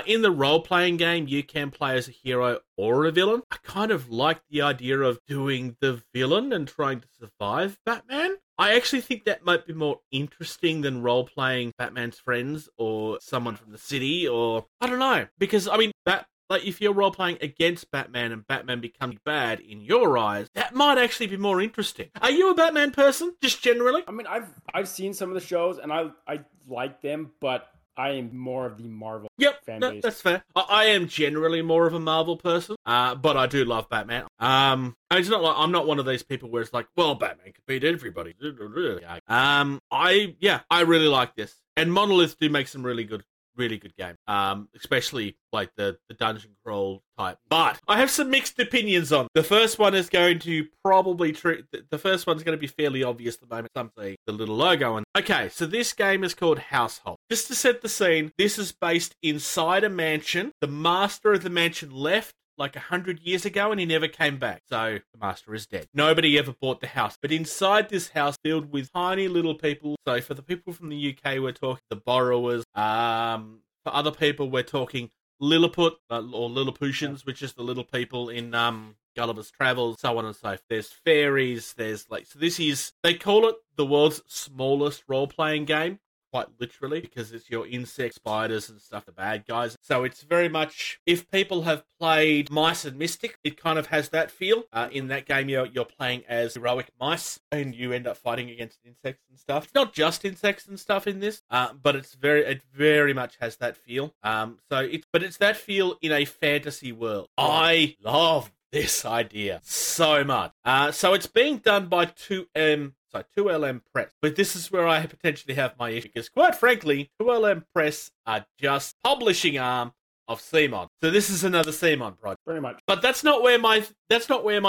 In the role-playing game, you can play as a hero or a villain. I kind of like the idea of doing the villain and trying to survive Batman. I actually think that might be more interesting than role-playing Batman's friends or someone from the city or... I don't know. Because, I mean, that... Like, if you're role-playing against Batman and Batman becomes bad in your eyes, that might actually be more interesting. Are you a Batman person, just generally? I mean, I've seen some of the shows, and I like them, but... I am more of the Marvel fan base. That's fair. I am generally more of a Marvel person, but I do love Batman. It's not like I'm not one of these people where it's like, well, Batman could beat everybody. I really like this, and Monolith do make some really good game, especially like the dungeon crawl type. But I have some mixed opinions on the first one. Is going to probably the first one's going to be fairly obvious the moment I'm seeing the little logo. And okay, so this game is called Household. Just to set the scene, this is based inside a mansion. The master of the mansion left like 100 years ago, and he never came back. So the master is dead. Nobody ever bought the house. But inside this house, filled with tiny little people. So for the people from the UK, we're talking the borrowers. For other people, we're talking Lilliput or Lilliputians, which is the little people in Gulliver's Travels, so on and so forth. There's fairies. There's like so. This is they call it the world's smallest role-playing game. Quite literally, because it's your insect spiders and stuff, the bad guys. So it's very much, if people have played Mice and Mystic, it kind of has that feel. In that game, you're playing as heroic mice, and you end up fighting against insects and stuff. It's not just insects and stuff in this, but it very much has that feel. It's that feel in a fantasy world. I love this idea so much. So it's being done by 2M. So 2LM Press. But this is where I potentially have my issue, because quite frankly, 2LM Press are just publishing arm of CMON. So this is another CMON project. Very much. But that's not where my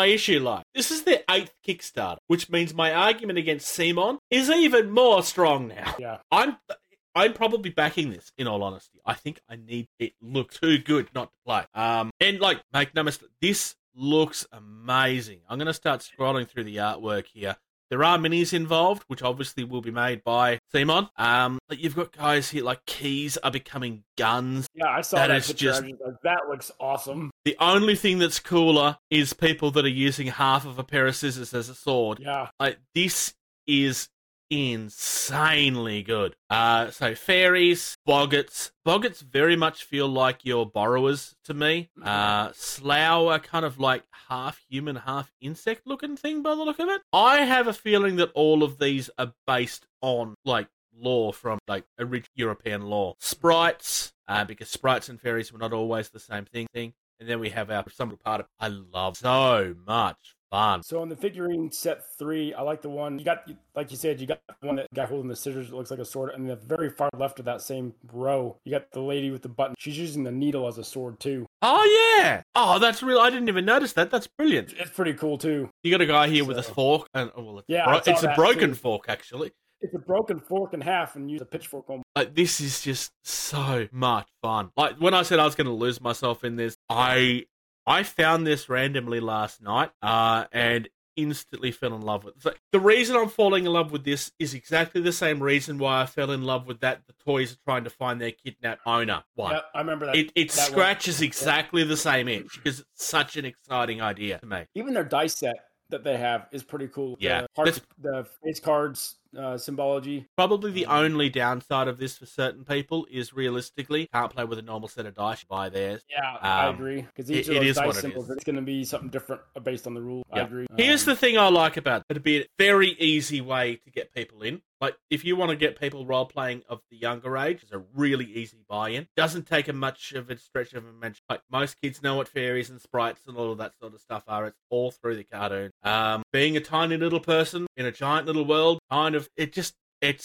issue lies. This is their 8th Kickstarter, which means my argument against CMON is even more strong now. Yeah. I'm probably backing this, in all honesty. I think I need it look too good not to play. And like, make no mistake, this looks amazing. I'm gonna start scrolling through the artwork here. There are minis involved, which obviously will be made by CMON. You've got guys here, like keys are becoming guns. Yeah, I saw that. That looks awesome. The only thing that's cooler is people that are using half of a pair of scissors as a sword. Yeah. This is insanely good. So fairies, boggarts. Boggarts very much feel like your borrowers to me. Slough are kind of like half human, half insect looking thing by the look of it. I have a feeling that all of these are based on like lore from like a rich European lore. Sprites, because sprites and fairies were not always the same thing. And then we have some part of I love so much. Fun. So on the figurine set 3, I like the one you got the one that guy holding the scissors that looks like a sword, and the very far left of that same row, you got the lady with the button. She's using the needle as a sword too. Oh yeah! Oh, that's real. I didn't even notice that. That's brilliant. It's pretty cool too. You got a guy here with a fork, and it's a broken fork actually. It's a broken fork in half and use a pitchfork on. This is just so much fun. Like when I said I was going to lose myself in this, I found this randomly last night and instantly fell in love with it. So the reason I'm falling in love with this is exactly the same reason why I fell in love with that. The toys are trying to find their kidnapped owner one. Yeah, I remember that. It scratches exactly the same itch because it's such an exciting idea to me. Even their dice set that they have is pretty cool. Yeah. The face cards, symbology. Probably the only downside of this for certain people is realistically can't play with a normal set of dice. Buy theirs. Yeah, I agree. Because each of those dice symbols, it's going to be something different based on the rule. Yeah. I agree. Here's the thing I like about it. It'd be a very easy way to get people in. Like if you want to get people role playing of the younger age, it's a really easy buy-in. Doesn't take a much of a stretch of imagination. Like most kids know what fairies and sprites and all of that sort of stuff are. It's all through the cartoon. Being a tiny little person in a giant little world, kind of it's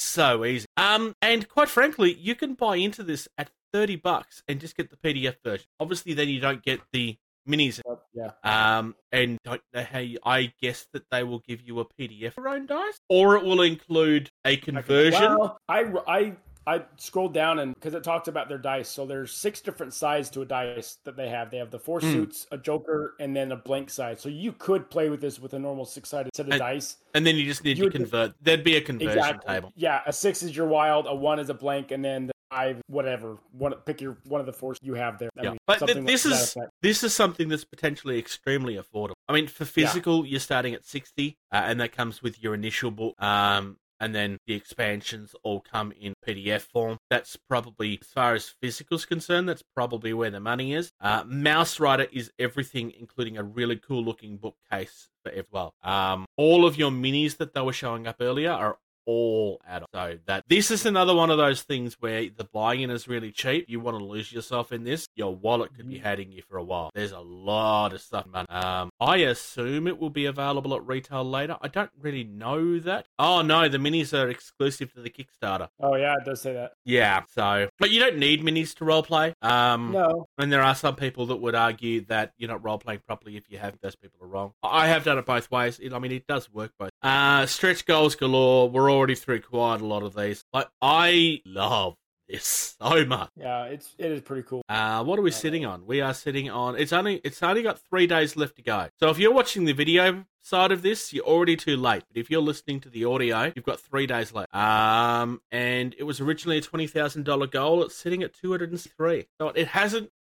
so easy. And quite frankly, you can buy into this at $30 and just get the PDF version. Obviously, then you don't get the minis. Yeah. And I guess that they will give you a PDF of your own dice, or it will include a conversion. Well, I scrolled down, and because it talks about their dice, so there's 6 different sides to a dice that they have. They have the 4 suits, a joker, and then a blank side. So you could play with this with a normal 6-sided set of dice. And then you just need to convert. There'd be a conversion table. Yeah, a 6 is your wild, a 1 is a blank, and then the 5, whatever. Pick one of the 4 you have there. Yeah. But this is something that's potentially extremely affordable. I mean, for physical, you're starting at 60, and that comes with your initial book. And then the expansions all come in PDF form. That's probably, as far as physical's concerned, that's probably where the money is. Mouse Rider is everything, including a really cool-looking bookcase as well. All of your minis that they were showing up earlier are all add-on. So this is another one of those things where the buy-in is really cheap. You want to lose yourself in this, your wallet could be hating you for a while. There's a lot of stuff. I assume it will be available at retail later. I don't really know that. Oh no, the minis are exclusive to the Kickstarter. Oh yeah, it does say that. Yeah, so but you don't need minis to roleplay. No. And there are some people that would argue that you're not roleplaying properly if you have. Those people are wrong. I have done it both ways. It does work both. Stretch goals galore. We're already through quite a lot of these. Like, I love this so much. Yeah, it is pretty cool. What are we sitting on? We are sitting on it's only got 3 days left to go. So if you're watching the video side of this, you're already too late. But if you're listening to the audio, you've got 3 days left. And it was originally a $20,000 goal. It's sitting at 203. So it hasn't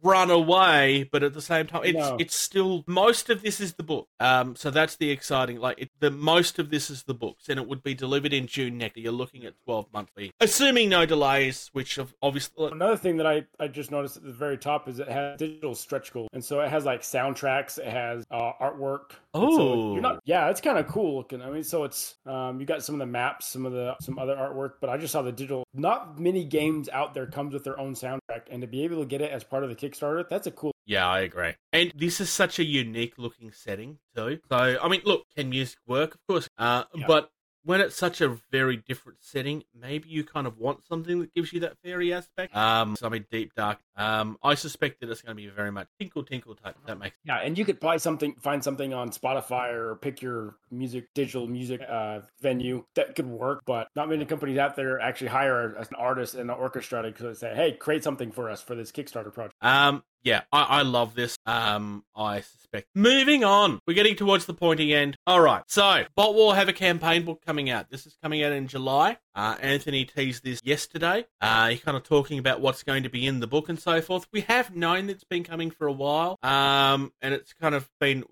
run away, but at the same time, it's still, most of this is the book. So that's the exciting. Most of this is the books, and it would be delivered in June next. You're looking at 12 monthly, assuming no delays, which have obviously. Another thing that I just noticed at the very top is it has digital stretch goals, and so it has like soundtracks, it has artwork. Oh, so it's kind of cool looking. I mean, so it's you got some of the maps, some other artwork, but I just saw the digital. Not many games out there comes with their own soundtrack, and to be able to get it as part of the Kickstarter, that's a cool. Yeah, I agree. And this is such a unique looking setting too. So I mean, look, can music work? Of course, but. When it's such a very different setting, maybe you kind of want something that gives you that fairy aspect. Deep dark. I suspect that it's going to be very much tinkle type. That makes sense. Yeah, and you could find something on Spotify or pick your digital music venue that could work. But not many companies out there actually hire an artist and an orchestra to say, "Hey, create something for us for this Kickstarter project." Yeah, I love this. I suspect. Moving on. We're getting towards the pointy end. All right. So, Bot War have a campaign book coming out. This is coming out in July. Anthony teased this yesterday. He's kind of talking about what's going to be in the book and so forth. We have known that's been coming for a while. And it's kind of been...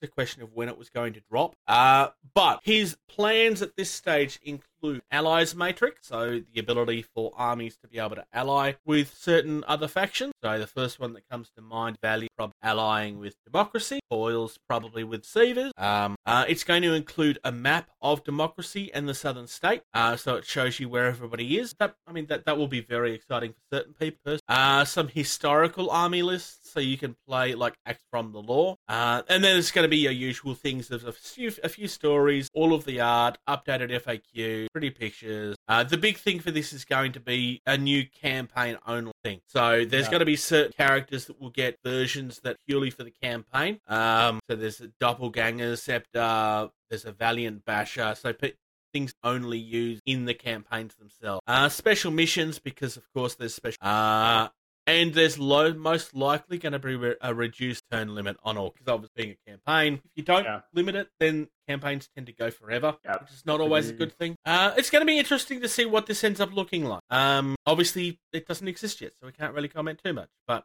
the question of when it was going to drop. But his plans at this stage include allies matrix, so the ability for armies to be able to ally with certain other factions. So the first one that comes to mind, Valley, probably allying with democracy, Foils probably with Sievers. It's going to include a map of democracy and the southern state, so it shows you where everybody is. That will be very exciting for certain people. Some historical army lists, so you can play like Acts from the Law. And then it's going to be your usual things. There's a few stories, all of the art, updated FAQ, pretty pictures. The big thing for this is going to be a new campaign only thing. So there's going to be certain characters that will get versions that purely for the campaign. So there's a doppelganger, scepter, there's a valiant basher. So things only used in the campaigns themselves. Special missions, because of course there's special. And there's most likely going to be a reduced turn limit on all, because obviously being a campaign, if you don't limit it, then campaigns tend to go forever, which is not always a good thing. It's going to be interesting to see what this ends up looking like. Obviously, it doesn't exist yet, so we can't really comment too much, but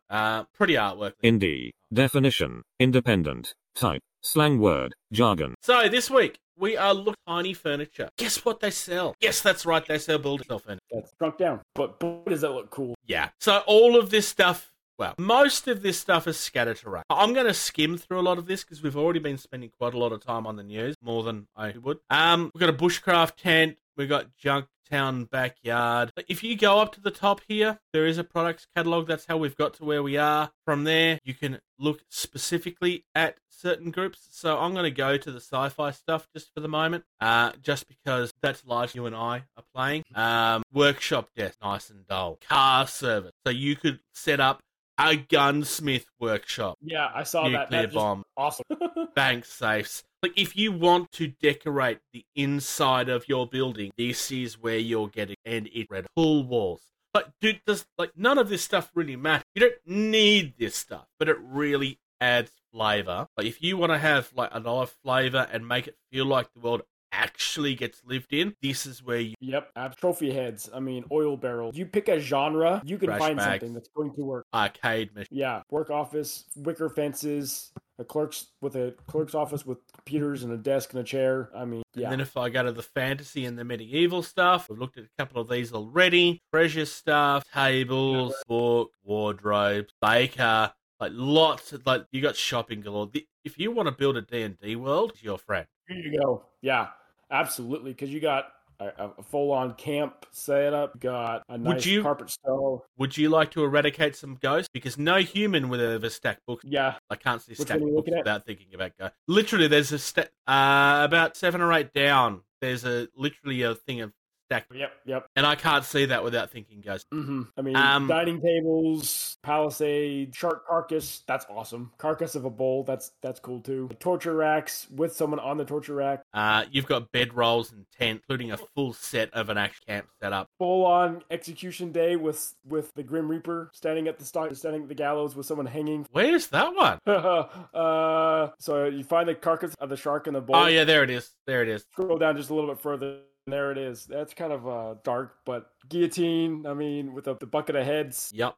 pretty artwork. Indie, definition, independent, type, slang word, jargon. So this week, we are looking at tiny furniture. Guess what they sell? Yes, that's right. They sell building furniture. That's drunk down. But boy, does that look cool. Yeah. So all of this stuff, well, most of this stuff is scattered around. I'm going to skim through a lot of this because we've already been spending quite a lot of time on the news, more than I would. We've got a bushcraft tent. We've got junk town backyard. If you go up to the top here, there is a products catalog. That's how we've got to where we are. From there, you can look specifically at certain groups. So I'm going to go to the sci-fi stuff just for the moment, just because that's largely you and I are playing. Workshop desk, nice and dull. Car service. So you could set up a gunsmith workshop. Yeah, I saw that. Nuclear bomb. Awesome. Bank safes. Like, if you want to decorate the inside of your building, this is where you're getting, and it red pool walls. Like, dude, none of this stuff really matters. You don't need this stuff, but it really adds flavor. Like, if you want to have, another flavor and make it feel like the world actually gets lived in, this is where you... Yep, trophy heads, oil barrels. You pick a genre, you can find bags, something that's going to work. Arcade machine. Yeah, work office, wicker fences, a clerk's office with computers and a desk and a chair. Yeah. And then if I go to the fantasy and the medieval stuff, we've looked at a couple of these already. Treasure stuff, tables, book, wardrobes, baker, you got shopping galore. If you want to build a D&D world, it's your friend. Here you go. Yeah. Absolutely, because you got a full-on camp setup, got a nice carpet stove. Would you like to eradicate some ghosts? Because no human would ever stack books. Yeah. I can't see stacking books without thinking about ghosts. Literally, there's about 7 or 8 down, there's literally a thing of stack. Yep. And I can't see that without thinking ghosts. Mm-hmm. Dining tables, palisade, shark carcass, that's awesome. Carcass of a bull, that's cool too. Torture racks with someone on the torture rack. You've got bed rolls and tent, including a full set of an action camp setup. Full on execution day with the Grim Reaper standing at the gallows with someone hanging. Where's that one? So you find the carcass of the shark in the bowl. Oh yeah, there it is. Scroll down just a little bit further. There it is. That's kind of dark, but guillotine, with the bucket of heads. Yep.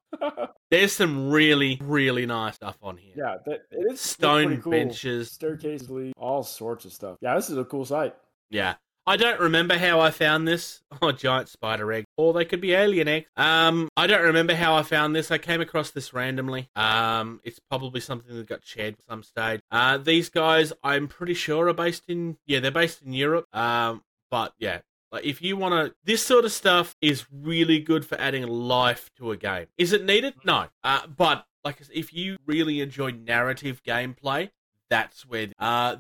There's some really, really nice stuff on here. Yeah, it is stone cool. Benches. Staircase, all sorts of stuff. Yeah, this is a cool site. Yeah. I don't remember how I found this. Oh, giant spider egg. Or they could be alien eggs. I don't remember how I found this. I came across this randomly. It's probably something that got shared at some stage. These guys, I'm pretty sure, are based in Europe. But yeah, if you want to, this sort of stuff is really good for adding life to a game. Is it needed? No. But if you really enjoy narrative gameplay, that's where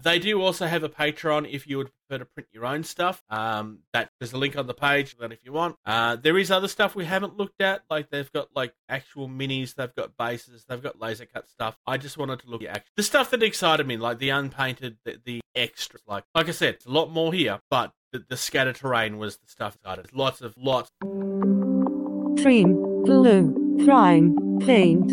they do also have a Patreon if you would prefer to print your own stuff. There's a link on the page that if you want. There is other stuff we haven't looked at. They've got actual minis, they've got bases, they've got laser cut stuff. I just wanted to look at the stuff that excited me, like the unpainted, the extras. Like I said, it's a lot more here, but. The scatter terrain was the stuff that started. Lots. Dream, blue, prime, paint.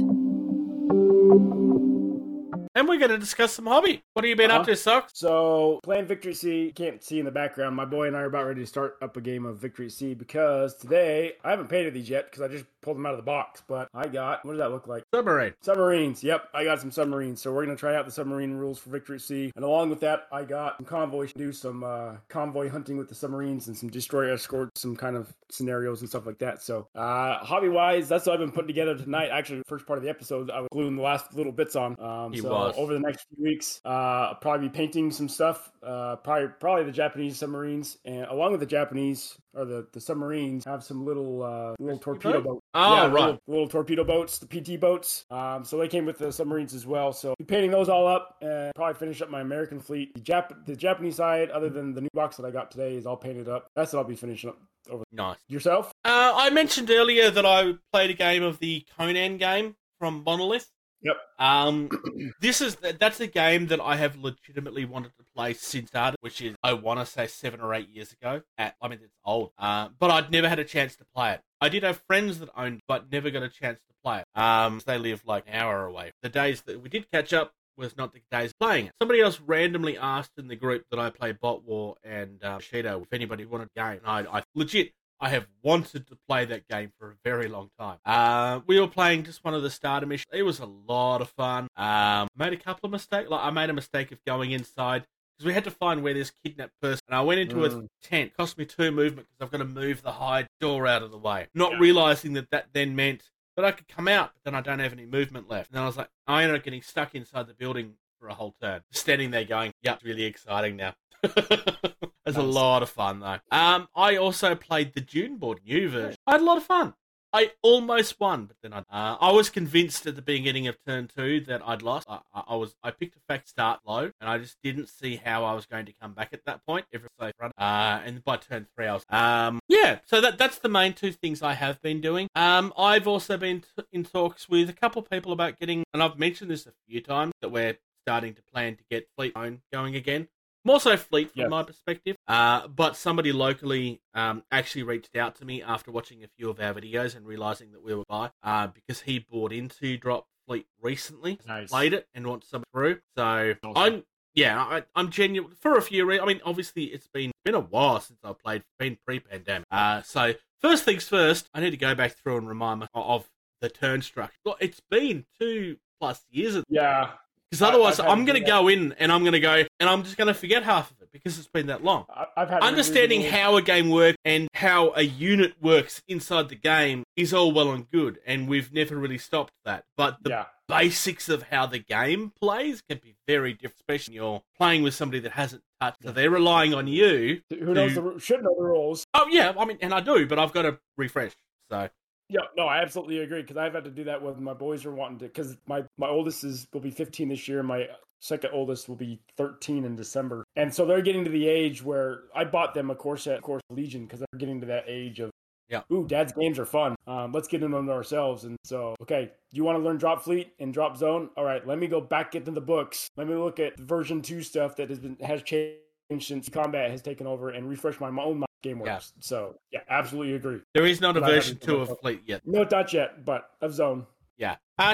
And we're going to discuss some hobby. What have you been up to, Socks? So, playing Victory C. Can't see in the background. My boy and I are about ready to start up a game of Victory C because today, I haven't painted these yet because I just pulled them out of the box, but I got, what does that look like? Submarines. Yep, I got some submarines. So, we're going to try out the submarine rules for Victory C. And along with that, I got some convoys to do some convoy hunting with the submarines and some destroyer escorts, some kind of scenarios and stuff like that. So, hobby-wise, that's what I've been putting together tonight. Actually, the first part of the episode, I was gluing the last little bits on. Over the next few weeks, I'll probably be painting some stuff, probably the Japanese submarines, and along with the Japanese, or the submarines, have some little torpedo boats. Oh, yeah, right. Little torpedo boats, the PT boats. So they came with the submarines as well. So I'll be painting those all up and probably finish up my American fleet. The Japanese side, other than the new box that I got today, is all painted up. That's what I'll be finishing up. Over. Nice. Yourself? I mentioned earlier that I played a game of the Conan game from Monolith. Yep. That's a game that I have legitimately wanted to play since started, which is, I want to say 7 or 8 years ago. It's old. But I'd never had a chance to play it. I did have friends that owned, but never got a chance to play it. They live an hour away. The days that we did catch up was not the days playing it. Somebody else randomly asked in the group that I play Bot War and Bushido if anybody wanted a game. And I have wanted to play that game for a very long time. We were playing just one of the starter missions. It was a lot of fun. Made a couple of mistakes. I made a mistake of going inside because we had to find where this kidnapped person. And I went into a tent. Cost me 2 movement because I've got to move the hide door out of the way. Not realizing that then meant that I could come out, but then I don't have any movement left. And then I was like, I ended up getting stuck inside the building for a whole turn. Standing there going, yeah, it's really exciting now. It was a lot of fun, though. I also played the Dune board, new version. I had a lot of fun. I almost won, but then I was convinced at the beginning of turn two that I'd lost. I picked a fact start low, and I just didn't see how I was going to come back at that point. Every safe run, and by turn three, I was So that's the main two things I have been doing. I've also been in talks with a couple of people about getting, and I've mentioned this a few times, that we're starting to plan to get Fleet Own going again. More so Fleet from my perspective, but somebody locally actually reached out to me after watching a few of our videos and realising that we were by, because he bought into Drop Fleet recently, played it, and wants some through. So awesome. I'm genuine for a few reasons. I mean, obviously it's been a while since I played, been pre-pandemic. So first things first, I need to go back through and remind myself of the turn structure. It's been 2+ years. Because otherwise, I'm going to go in and I'm going to go and I'm just going to forget half of it because it's been that long. Understanding how a game works and how a unit works inside the game is all well and good, and we've never really stopped that. But the basics of how the game plays can be very different, especially when you're playing with somebody that hasn't touched. So they're relying on you. Who knows should know the rules. Oh, yeah. I mean, and I do, but I've got to refresh. So... Yeah, no, I absolutely agree, because I've had to do that when my boys are wanting to, because my oldest will be 15 this year, and my second oldest will be 13 in December. And so they're getting to the age where I bought them a Corset, of course, Legion, because they're getting to that age of, ooh, dad's games are fun. Let's get into them ourselves. And so, okay, you want to learn Drop Fleet and Drop Zone? All right, let me go back into the books. Let me look at version 2 stuff that has changed since combat has taken over and refresh my own mind. Game works. So absolutely agree. There is not a version 2 of Fleet yet. No, not yet, but of Zone.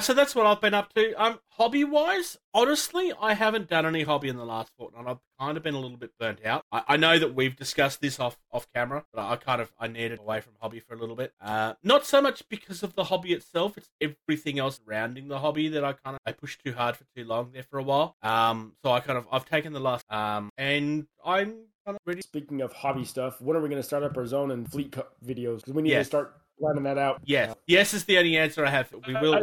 So that's what I've been up to. Hobby wise, honestly, I haven't done any hobby in the last fortnight. I've kind of been a little bit burnt out. I know that we've discussed this off camera, but I needed away from hobby for a little bit. Not so much because of the hobby itself; it's everything else surrounding the hobby that I pushed too hard for too long there for a while. So I've taken the last and I'm kind of ready. Speaking of hobby stuff, when are we going to start up our Zone and Fleet videos? Because we need to start planning that out. Yes is the only answer I have. We will.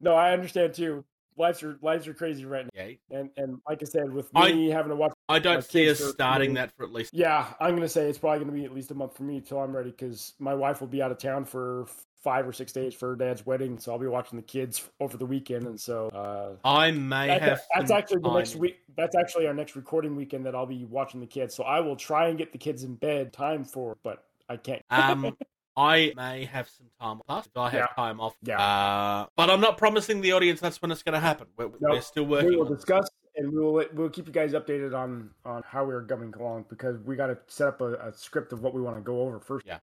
No, I understand too. Lives are crazy right now. And like I said, with me having to watch, I don't see us starting that for at least. Yeah, I'm gonna say it's probably gonna be at least a month for me until I'm ready, because my wife will be out of town for 5 or 6 days for her dad's wedding, so I'll be watching the kids over the weekend, and so I may have. That's actually the next week. That's actually our next recording weekend that I'll be watching the kids. So I will try and get the kids in bed time for, but I can't. I may have some time off if I have time off. But I'm not promising the audience that's when it's going to happen. We're still working. We will discuss and we'll keep you guys updated on how we're going along, because we got to set up a script of what we want to go over first. Yeah.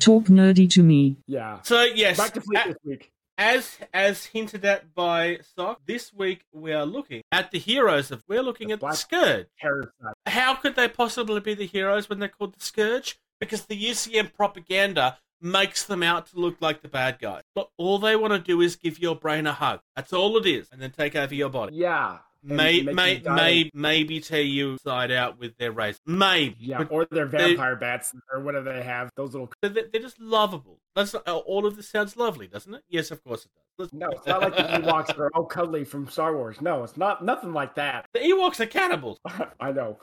Talk nerdy to me. Yeah. So, yes. Back to Fleet this week. As hinted at by Sock, this week we are looking at the heroes of... We're looking at the Scourge. Parasite. How could they possibly be the heroes when they're called the Scourge? Because the UCM propaganda makes them out to look like the bad guys. But all they want to do is give your brain a hug. That's all it is. And then take over your body. Yeah. Maybe tear you side out with their razor. Maybe. Yeah, but or their vampire bats or whatever they have. Those little... They're just lovable. All of this sounds lovely, doesn't it? Yes, of course it does. No, it's not like the Ewoks that are all cuddly from Star Wars. No, it's not. Nothing like that. The Ewoks are cannibals. I know.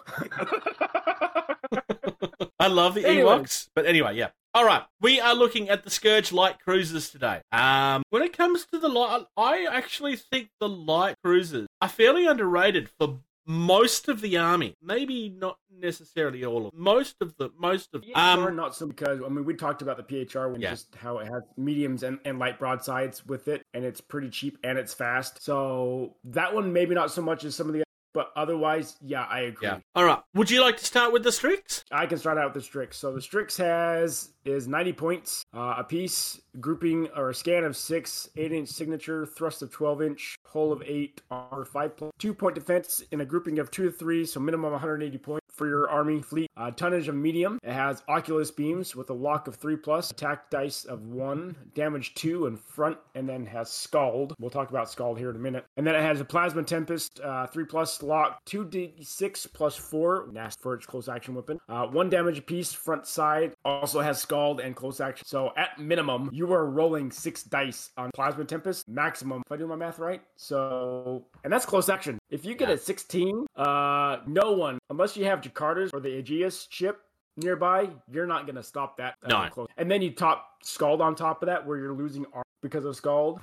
I love the Ewoks. But anyway, all right, we are looking at the Scourge light cruisers today. When it comes to the light, I actually think the light cruisers are fairly underrated for most of the army. Maybe not necessarily all of them. Most of them. Not so, because we talked about the PHR when just how it has mediums and light broadsides with it, and it's pretty cheap and it's fast. So that one maybe not so much as some of the. But otherwise, I agree. Yeah. All right. Would you like to start with the Strix? I can start out with the Strix. So the Strix is 90 points a piece, grouping or a scan of 6, 8-inch signature, thrust of 12-inch, hull of 8, armor 5 points, 2-point defense in a grouping of 2 to 3, so minimum 180 points for your army fleet. Tonnage of medium. It has oculus beams with a lock of 3+, attack dice of 1, damage 2 in front, and then has Scald. We'll talk about Scald here in a minute. And then it has a Plasma Tempest 3+ lock, 2d6 plus 4, nasty for its close action weapon. 1 damage apiece, front side. Also has Scald and close action. So at minimum, you are rolling 6 dice on Plasma Tempest. Maximum, if I do my math right. So, and that's close action. If you get a 16, no one, unless you have Jakartas or the Aegis ship, nearby, you're not going to stop that. No. Close. And then you top Scald on top of that, where you're losing armor because of Scald.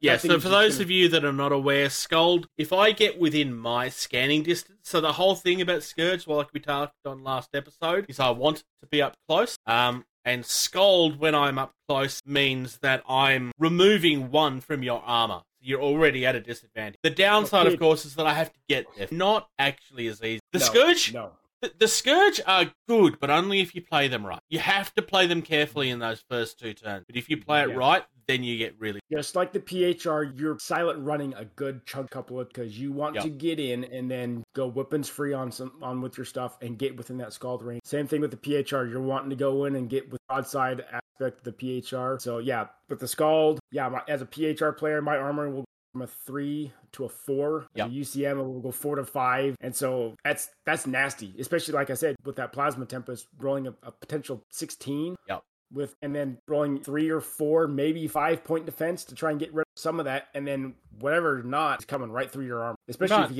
Yeah. So for those of you that are not aware, Scald, if I get within my scanning distance, so the whole thing about Scourge, like we talked on last episode, is I want to be up close. And Scald, when I'm up close, means that I'm removing one from your armor. You're already at a disadvantage. The downside, of course, is that I have to get there. Not actually as easy. The Scourge are good, but only if you play them right. You have to play them carefully in those first two turns. But if you play it right, then you get really... Just like the PHR, you're silent running a good chunk couple of... Because you want to get in and then go weapons free on with your stuff and get within that Scald range. Same thing with the PHR. You're wanting to go in and get with broadside aspect of the PHR. So, yeah, with the Scald, as a PHR player, my armor will go from a 3 to a 4. Yep. The UCM will go 4 to 5. And so that's nasty, especially, like I said, with that Plasma Tempest rolling a potential 16. Yep. And then rolling 3 or 4, maybe 5 point defense to try and get rid of some of that, and then whatever not is coming right through your armor. Especially if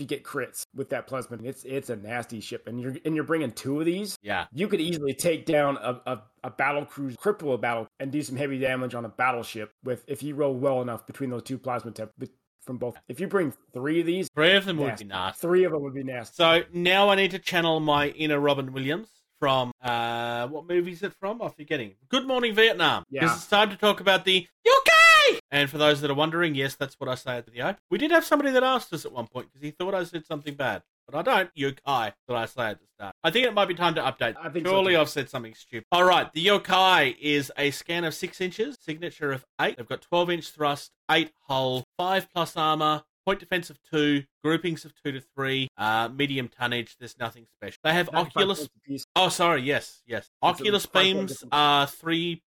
you get crits with that plasma, it's a nasty ship. And you're bringing 2 of these. Yeah, you could easily take down a battle cruiser, cripple a battle, and do some heavy damage on a battleship if you roll well enough between those 2 plasma tempers. From both. If you bring 3 of these, 3 of them would be nasty. 3 of them would be nasty. So now I need to channel my inner Robin Williams. From what movie is it from? I'm forgetting. Good Morning Vietnam. Yeah. Because it's time to talk about the UK. And for those that are wondering, yes, that's what I say at the open. We did have somebody that asked us at one point because he thought I said something bad, but I don't. Yokai, that I say at the start. I think it might be time to update. I think surely so, I've said something stupid. All right, the yokai is a scan of 6 inches, signature of 8. They've got 12-inch thrust, 8 hull, 5+ armor. Point defense of 2, groupings of 2 to 3, medium tonnage. There's nothing special. They have Oculus. Oh, sorry. Yes. Oculus beams are 3+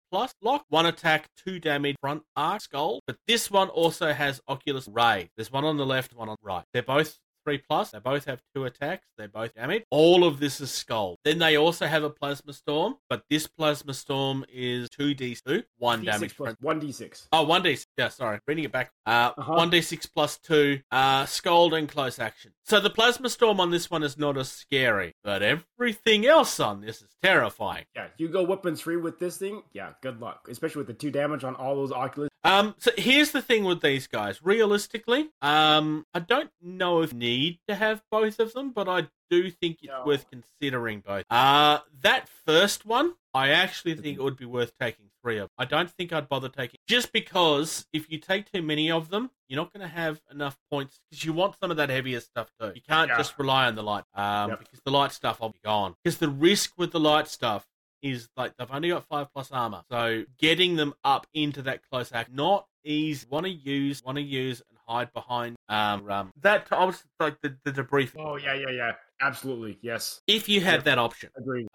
block, 1 attack, 2 damage, front arc skull. But this one also has Oculus Ray. There's one on the left, one on the right. They're both 3+. They both have 2 attacks. They both damage. All of this is skull. Then they also have a plasma storm, but this plasma storm is 2d2, 1 damage. 1d6. Oh, 1d6. Yeah, sorry. Reading it back. 1d6 plus 2, scold and close action. So the plasma storm on this one is not as scary, but everything else on this is terrifying. Yeah, you go weapons free with this thing. Yeah, good luck, especially with the 2 damage on all those oculus. So here's the thing with these guys. Realistically, I don't know if need to have both of them, but I do think it's worth considering both. That first one, I actually think it would be worth taking 3 of. I don't think I'd bother taking, just because if you take too many of them, you're not going to have enough points because you want some of that heavier stuff too. You can't just rely on the light because the light stuff will be gone. Because the risk with the light stuff is like they've only got 5+ armor, so getting them up into that close act not easy. Want to use and hide behind that. I was like the debrief. Oh yeah. Absolutely, yes. If you had that option. Agreed.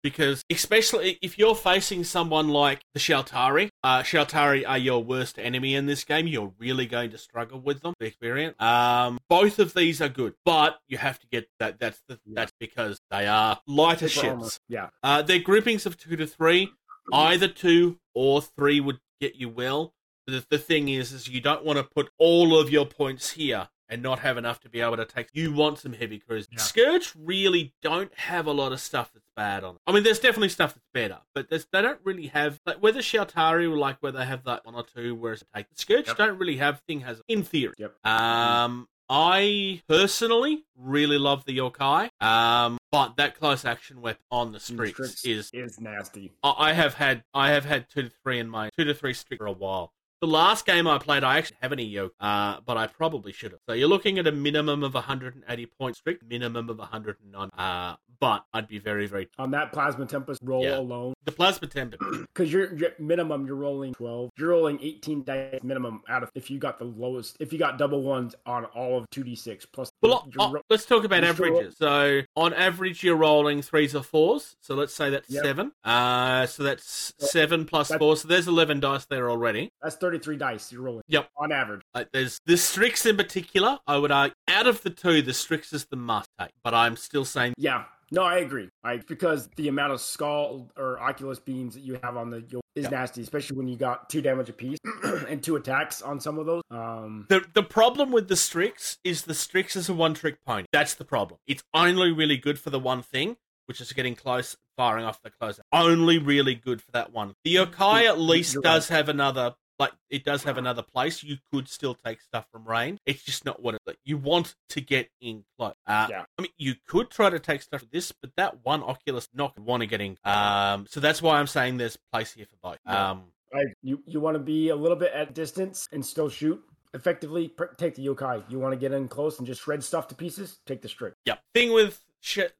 Because especially if you're facing someone like the Shaltari, are your worst enemy in this game. You're really going to struggle with them, the experience. Both of these are good, but you have to get that. That's because they are lighter ships. Armor. Yeah. They're groupings of 2 to 3. Either 2 or 3 would get you well. But the thing is you don't want to put all of your points here and not have enough to be able to take. You want some heavy cruisers. Yeah. Scourge really don't have a lot of stuff that's bad on it. I mean, there's definitely stuff that's better, but they don't really have, like, whether Shaltari or like where they have that 1 or 2, whereas take the Scourge don't really have thing has in theory. Yep. I personally really love the yokai, but that close action weapon on the streaks is nasty. I have had 2 to 3 in my 2 to 3 streak for a while. The last game I played, I actually have any yoke, but I probably should have. So you're looking at a minimum of 180 points, strict minimum of 109. But I'd be very, very... On that Plasma Tempest roll alone. The Plasma Tempest. Because you're minimum, you're rolling 12. You're rolling 18 dice minimum out of... If you got the lowest... If you got double ones on all of 2d6 plus... Well, let's talk about averages. So on average, you're rolling 3s or 4s. So let's say that's 7. So that's 7 plus 4. So there's 11 dice there already. That's 33 dice you're rolling. Yep. On average. There's the Strix in particular, I would argue. Out of the 2, the Strix is the must take. But I'm still saying... Yeah. No, I agree. Because the amount of skull or oculus beams that you have on the is nasty, especially when you got 2 damage apiece and 2 attacks on some of those. The problem with the Strix is a one-trick pony. That's the problem. It's only really good for the one thing. which is getting close, firing off the close. Only really good for that one. The yokai at least does have another, like, it does have another place. You could still take stuff from range. It's just not what it, like, you want to get in close. I mean, you could try to take stuff from this, but that one Oculus not want to get in. So that's why I'm saying there's place here for both. You want to be a little bit at distance and still shoot. Effectively, take the yokai. You want to get in close and just shred stuff to pieces? Take the string. Yep.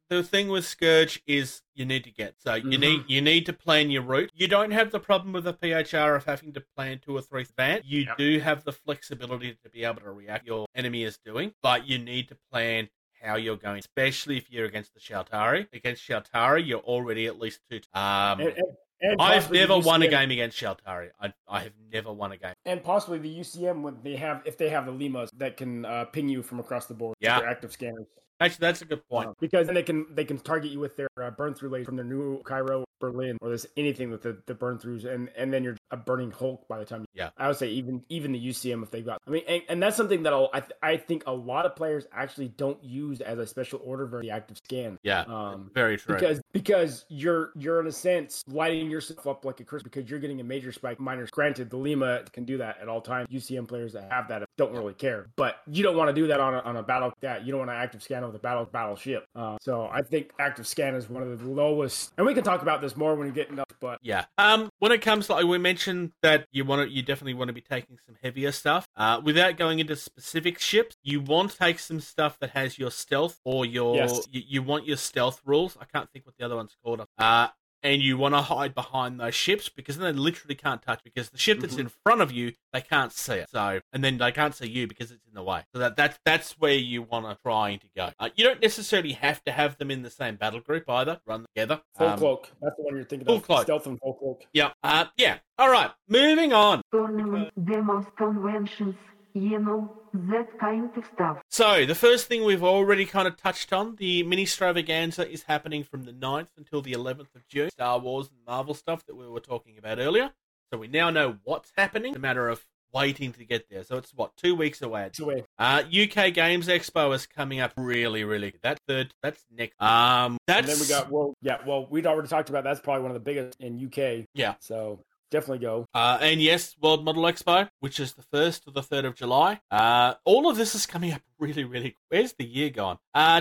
The thing with Scourge is you need to get. So you need to plan your route. You don't have the problem with the PHR of having to plan 2 or 3 advance. You do have the flexibility to be able to react your enemy is doing, but you need to plan how you're going, especially if you're against the Shaltari. Against Shaltari, you're already at least 2. I've never won a game against Shaltari. I have never won a game. And possibly the UCM, when they have, if they have the Limas that can ping you from across the board. Yeah. They're active scanners. Actually, that's a good point. Because then they can target you with their burn-through laser from their new Cairo, Berlin, or there's anything with the burn-throughs, and then you're a burning Hulk by the time. Yeah. I would say even the UCM if they've got. I mean, and that's something that I think a lot of players actually don't use as a special order versus the active scan. Yeah, very true. Because you're in a sense lighting yourself up like a Christmas because you're getting a major spike minor. Granted, the Lima can do that at all times. UCM players that have that don't really care, but you don't want to do that on a battle that you don't want to active scan with a battleship. So I think active scan is one of the lowest, and we can talk about this more when you get enough. But yeah, when it comes to, like we mentioned that you definitely want to be taking some heavier stuff. Without going into specific ships, you want to take some stuff that has your stealth or your you want your stealth rules. I can't think what the other one's called. And you want to hide behind those ships because then they literally can't touch, because the ship that's in front of you, they can't see it. So, and then they can't see you because it's in the way. So that's where you want to try to go. You don't necessarily have to have them in the same battle group either. Run together. Full cloak. That's the one you're thinking of. Cloak. Stealth and full cloak. Yeah. Yeah. All right. Moving on. Tournament, demos, conventions, that kind of stuff. So, the first thing we've already kind of touched on, the mini extravaganza is happening from the 9th until the 11th of June. Star Wars and Marvel stuff that we were talking about earlier. So, we now know what's happening. It's a matter of waiting to get there. So, it's 2 weeks away? 2 weeks. UK Games Expo is coming up really, really good. That's next. And then we got, we'd already talked about that's probably one of the biggest in UK. Yeah. So... definitely go. And yes, World Model Expo, which is the 1st to the 3rd of July. All of this is coming up really, really... Where's the year gone?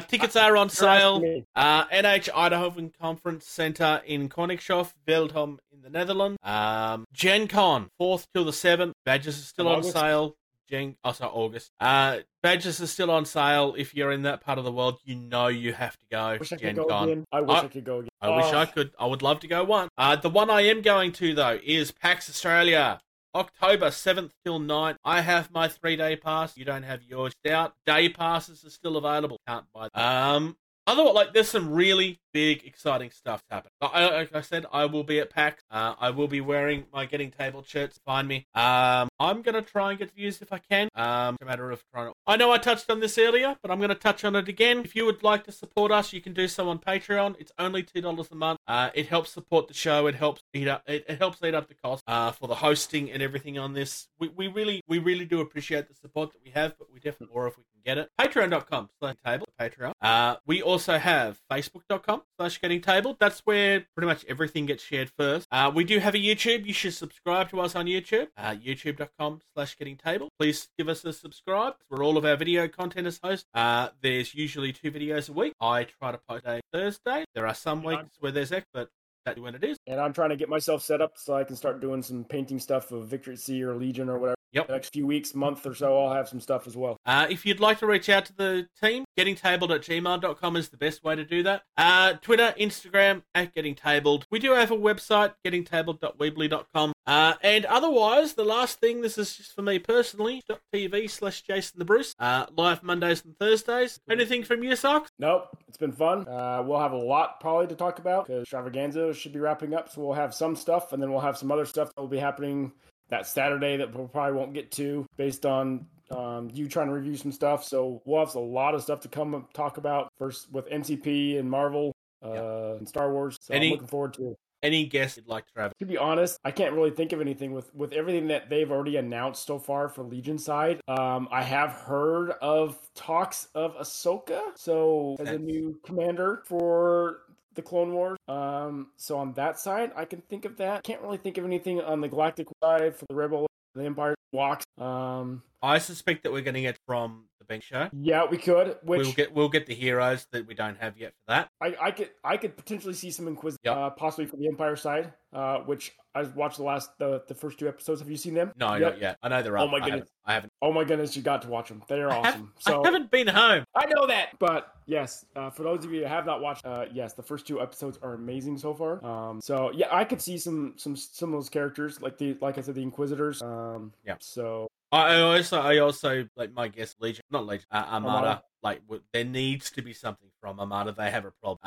Tickets are on sale. NH Eindhoven Conference Centre in Koningshof, Veldhoven in the Netherlands. Gen Con, 4th till the 7th. Badges are still on sale. August. Badges are still on sale. If you're in that part of the world, you have to go. I wish I could go again. I wish I could. I would love to go one. The one I am going to, though, is PAX Australia. October 7th till 9th. I have my 3-day pass. You don't have yours out. Day passes are still available. Can't buy them. Otherwise, there's some really big, exciting stuff happening. Like I said, I will be at PAX. I will be wearing my Getting Tabled shirts. Find me. I'm going to try and get views if I can. It's a matter of trying to... I know I touched on this earlier, but I'm going to touch on it again. If you would like to support us, you can do so on Patreon. It's only $2 a month. It helps support the show. It helps eat up. It helps eat up the cost for the hosting and everything on this. We really do appreciate the support that we have, but we definitely more if we can get it. Patreon.com/Getting Tabled. Patreon. We also have Facebook.com/Getting Tabled. That's where pretty much everything gets shared first. We do have a YouTube. You should subscribe to us on YouTube. YouTube.com/Getting Tabled. Please give us a subscribe. We're all of our video content is hosted. There's usually 2 videos a week. I try to post a Thursday. There are some weeks where there's expert. That's when it is. And I'm trying to get myself set up so I can start doing some painting stuff of Victory at Sea or Legion or whatever. Yep. The next few weeks, month or so, I'll have some stuff as well. If you'd like to reach out to the team, gettingtabled@gmail.com is the best way to do that. Twitter, Instagram, @gettingtabled. We do have a website, gettingtabled.weebly.com. And otherwise, the last thing, this is just for me personally, .tv/Jason the Bruce. Live Mondays and Thursdays. Anything from you, Sox? Nope. It's been fun. We'll have a lot probably to talk about because extravaganza should be wrapping up. So we'll have some stuff and then we'll have some other stuff that will be happening that Saturday that we probably won't get to based on you trying to review some stuff. So we'll have a lot of stuff to come and talk about first with MCP and Marvel and Star Wars. So I'm looking forward to it. any guests you'd like to have? To be honest, I can't really think of anything with everything that they've already announced so far for Legion side. I have heard of talks of Ahsoka, so as a new commander for the Clone Wars. So on that side, I can think of that. Can't really think of anything on the Galactic side for the Rebel, the Empire walks. I suspect that we're going to get from the Bank Show. Yeah, we could. Which we'll get the heroes that we don't have yet for that. I could potentially see some Inquisitor, possibly from the Empire side. Which I watched the first two episodes. Have you seen them? No, not yet. I know they're up. Oh my goodness, I haven't. Oh my goodness, you got to watch them. They are awesome. I haven't been home. I know that, but yes, for those of you who have not watched, yes, the first two episodes are amazing so far. So yeah, I could see some of those characters, like I said, the Inquisitors. Yeah. So I also like my guess Legion, not Legion, Armada. Like there needs to be something from Armada. They have a problem.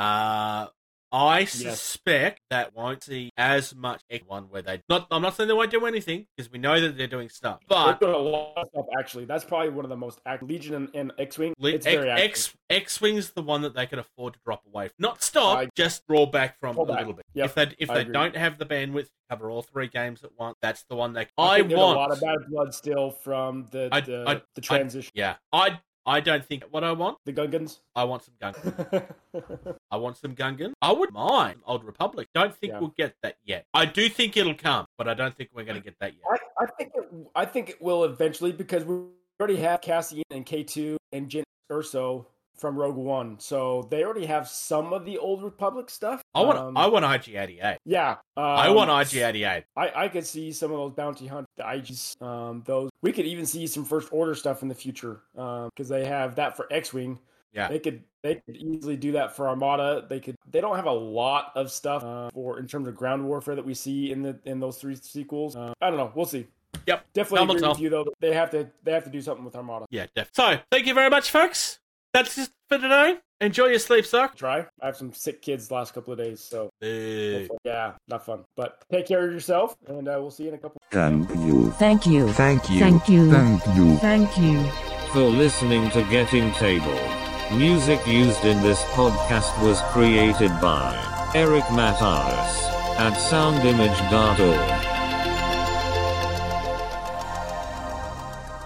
I suspect that won't see as much one where they not. I'm not saying they won't do anything because we know that they're doing stuff. But they're doing a lot of stuff actually. That's probably one of the most active. Legion and X Wing. X Wing's the one that they can afford to drop away. From. Not stop, just draw back from a little bit. Yep. If they don't have the bandwidth to cover all three games at once, that's the one that I want. There's a lot of bad blood still from the transition. I don't think what I want. The Gungans? I want some Gungans. I would mind Old Republic. Don't think we'll get that yet. I do think it'll come, but I don't think we're going to get that yet. I think it will eventually because we already have Cassian and K2 and Jyn Erso from Rogue One. So they already have some of the Old Republic stuff. I want IG-88. Yeah. I want IG-88. I could see some of those bounty hunt, the IGs, those. We could even see some First Order stuff in the future because they have that for X-Wing. Yeah. They could easily do that for Armada. They don't have a lot of stuff for in terms of ground warfare that we see in those three sequels. I don't know. We'll see. Yep. Definitely agree with you though. They have to do something with Armada. Yeah, definitely. So, thank you very much, folks. That's it for today. Enjoy your sleep, Sock. Try. I have some sick kids the last couple of days, so... Yeah, not fun. But take care of yourself, and we'll see you in a couple... Thank you. Thank you. Thank you. Thank you. Thank you. Thank you. For listening to Getting Table. Music used in this podcast was created by Eric Matthias at soundimage.org.